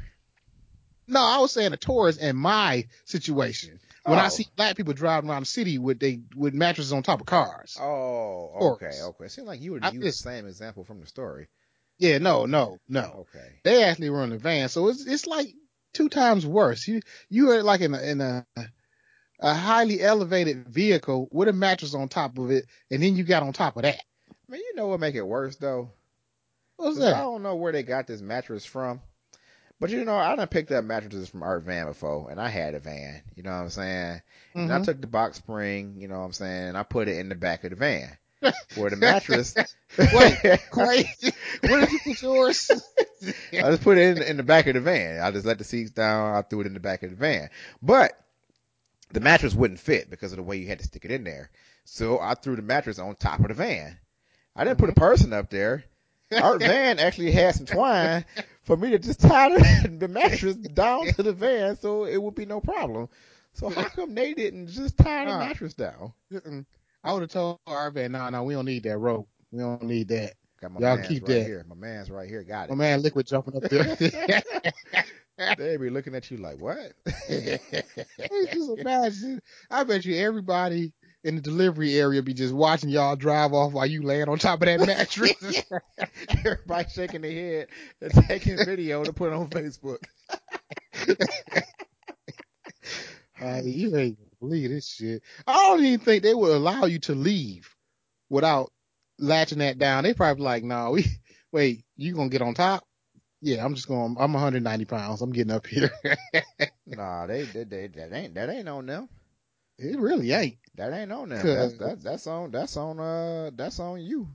No, I was saying a Taurus in my situation. When I see black people driving around the city with mattresses on top of cars. Oh, okay, Taurus. Okay. It seems like you would use the same example from the story. Yeah, no. Okay. They actually were in the van, so it's like two times worse. You are like in a highly elevated vehicle with a mattress on top of it, and then you got on top of that. Man, you know what make it worse though? What's that? I don't know where they got this mattress from. But, you know, I done picked up mattresses from Art Van before, and I had a van, you know what I'm saying? Mm-hmm. And I took the box spring, you know what I'm saying, and I put it in the back of the van where the mattress. Wait, crazy. Where did you put yours? I just put it in the back of the van. I just let the seats down. I threw it in the back of the van. But the mattress wouldn't fit because of the way you had to stick it in there. So I threw the mattress on top of the van. I didn't put a person up there. Art Van actually had some twine for me to just tie the mattress down to the van so it would be no problem. So how come they didn't just tie the mattress down? I would have told Art Van, no, we don't need that rope. We don't need that. Got my Y'all keep right that. Here. My man's right here. Got it. My man Liquid jumping up there. They be looking at you like, what? Just imagine. I bet you everybody in the delivery area be just watching y'all drive off while you laying on top of that mattress. Everybody shaking their head and taking video to put on Facebook. You ain't gonna believe this shit. I don't even think they would allow you to leave without latching that down. They probably like, nah, wait, you gonna get on top? Yeah, I'm 190 pounds. I'm getting up here. Nah, they that ain't on them. It really ain't. That ain't on them. That's on you.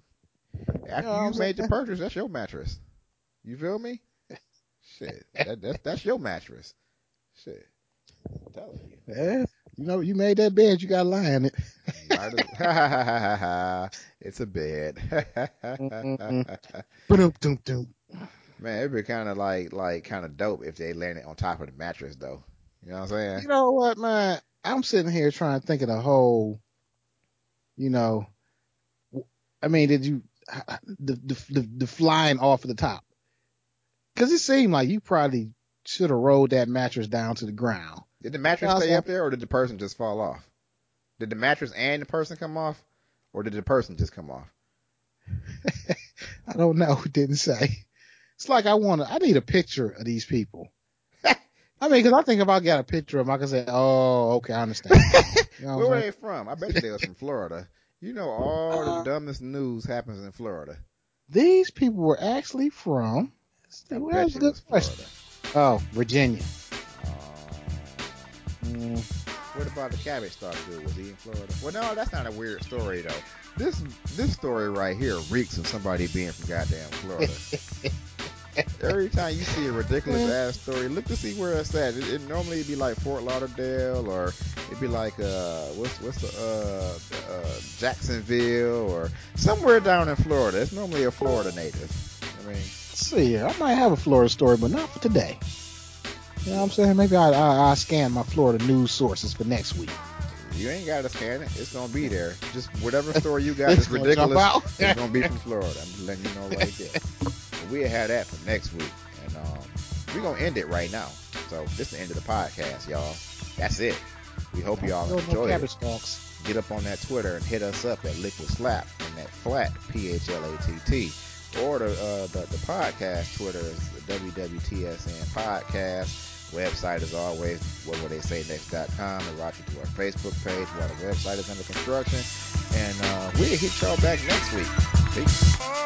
After you made the purchase, that's your mattress. You feel me? Shit. That's your mattress. Shit. I'm telling you. Yeah. You know, you made that bed, you gotta lie in it. It's a bed. Man, it'd be kind of like kind of dope if they landed on top of the mattress, though. You know what I'm saying? You know what, man? I'm sitting here trying to think of the whole, you know, I mean, did you the flying off of the top? Because it seemed like you probably should have rolled that mattress down to the ground. Did the mattress stay up there, or did the person just fall off? Did the mattress and the person come off, or did the person just come off? I don't know. It didn't say. It's like I need a picture of these people. I mean, because I think if I got a picture of them, I can say, oh, okay, I understand. You know where they from? I bet you they was from Florida. You know, all the dumbest news happens in Florida. These people were actually from where's the question? Oh, Virginia. What about the cabbage stalk dude? Was he in Florida? Well, no, that's not a weird story, though. This story right here reeks of somebody being from goddamn Florida. Every time you see a ridiculous ass story, look to see where it's at. It normally be like Fort Lauderdale, or it'd be like Jacksonville, or somewhere down in Florida. It's normally a Florida native. I mean, let's see here. I might have a Florida story, but not for today. You know what I'm saying? Maybe I scan my Florida news sources for next week. You ain't gotta scan it. It's gonna be there. Just whatever story you got is ridiculous. It's gonna be from Florida. I'm just letting you know right there. We'll have that for next week, and we're gonna end it right now. So this is the end of the podcast, y'all. That's it. We hope y'all enjoyed it. Get up on that Twitter and hit us up at Liquid Slap and that Flat PHLATT, or the podcast Twitter is the WWTSN podcast. Website is always whatwilltheysanext.com, and route you to our Facebook page while the website is under construction. And we'll hit y'all back next week. Peace.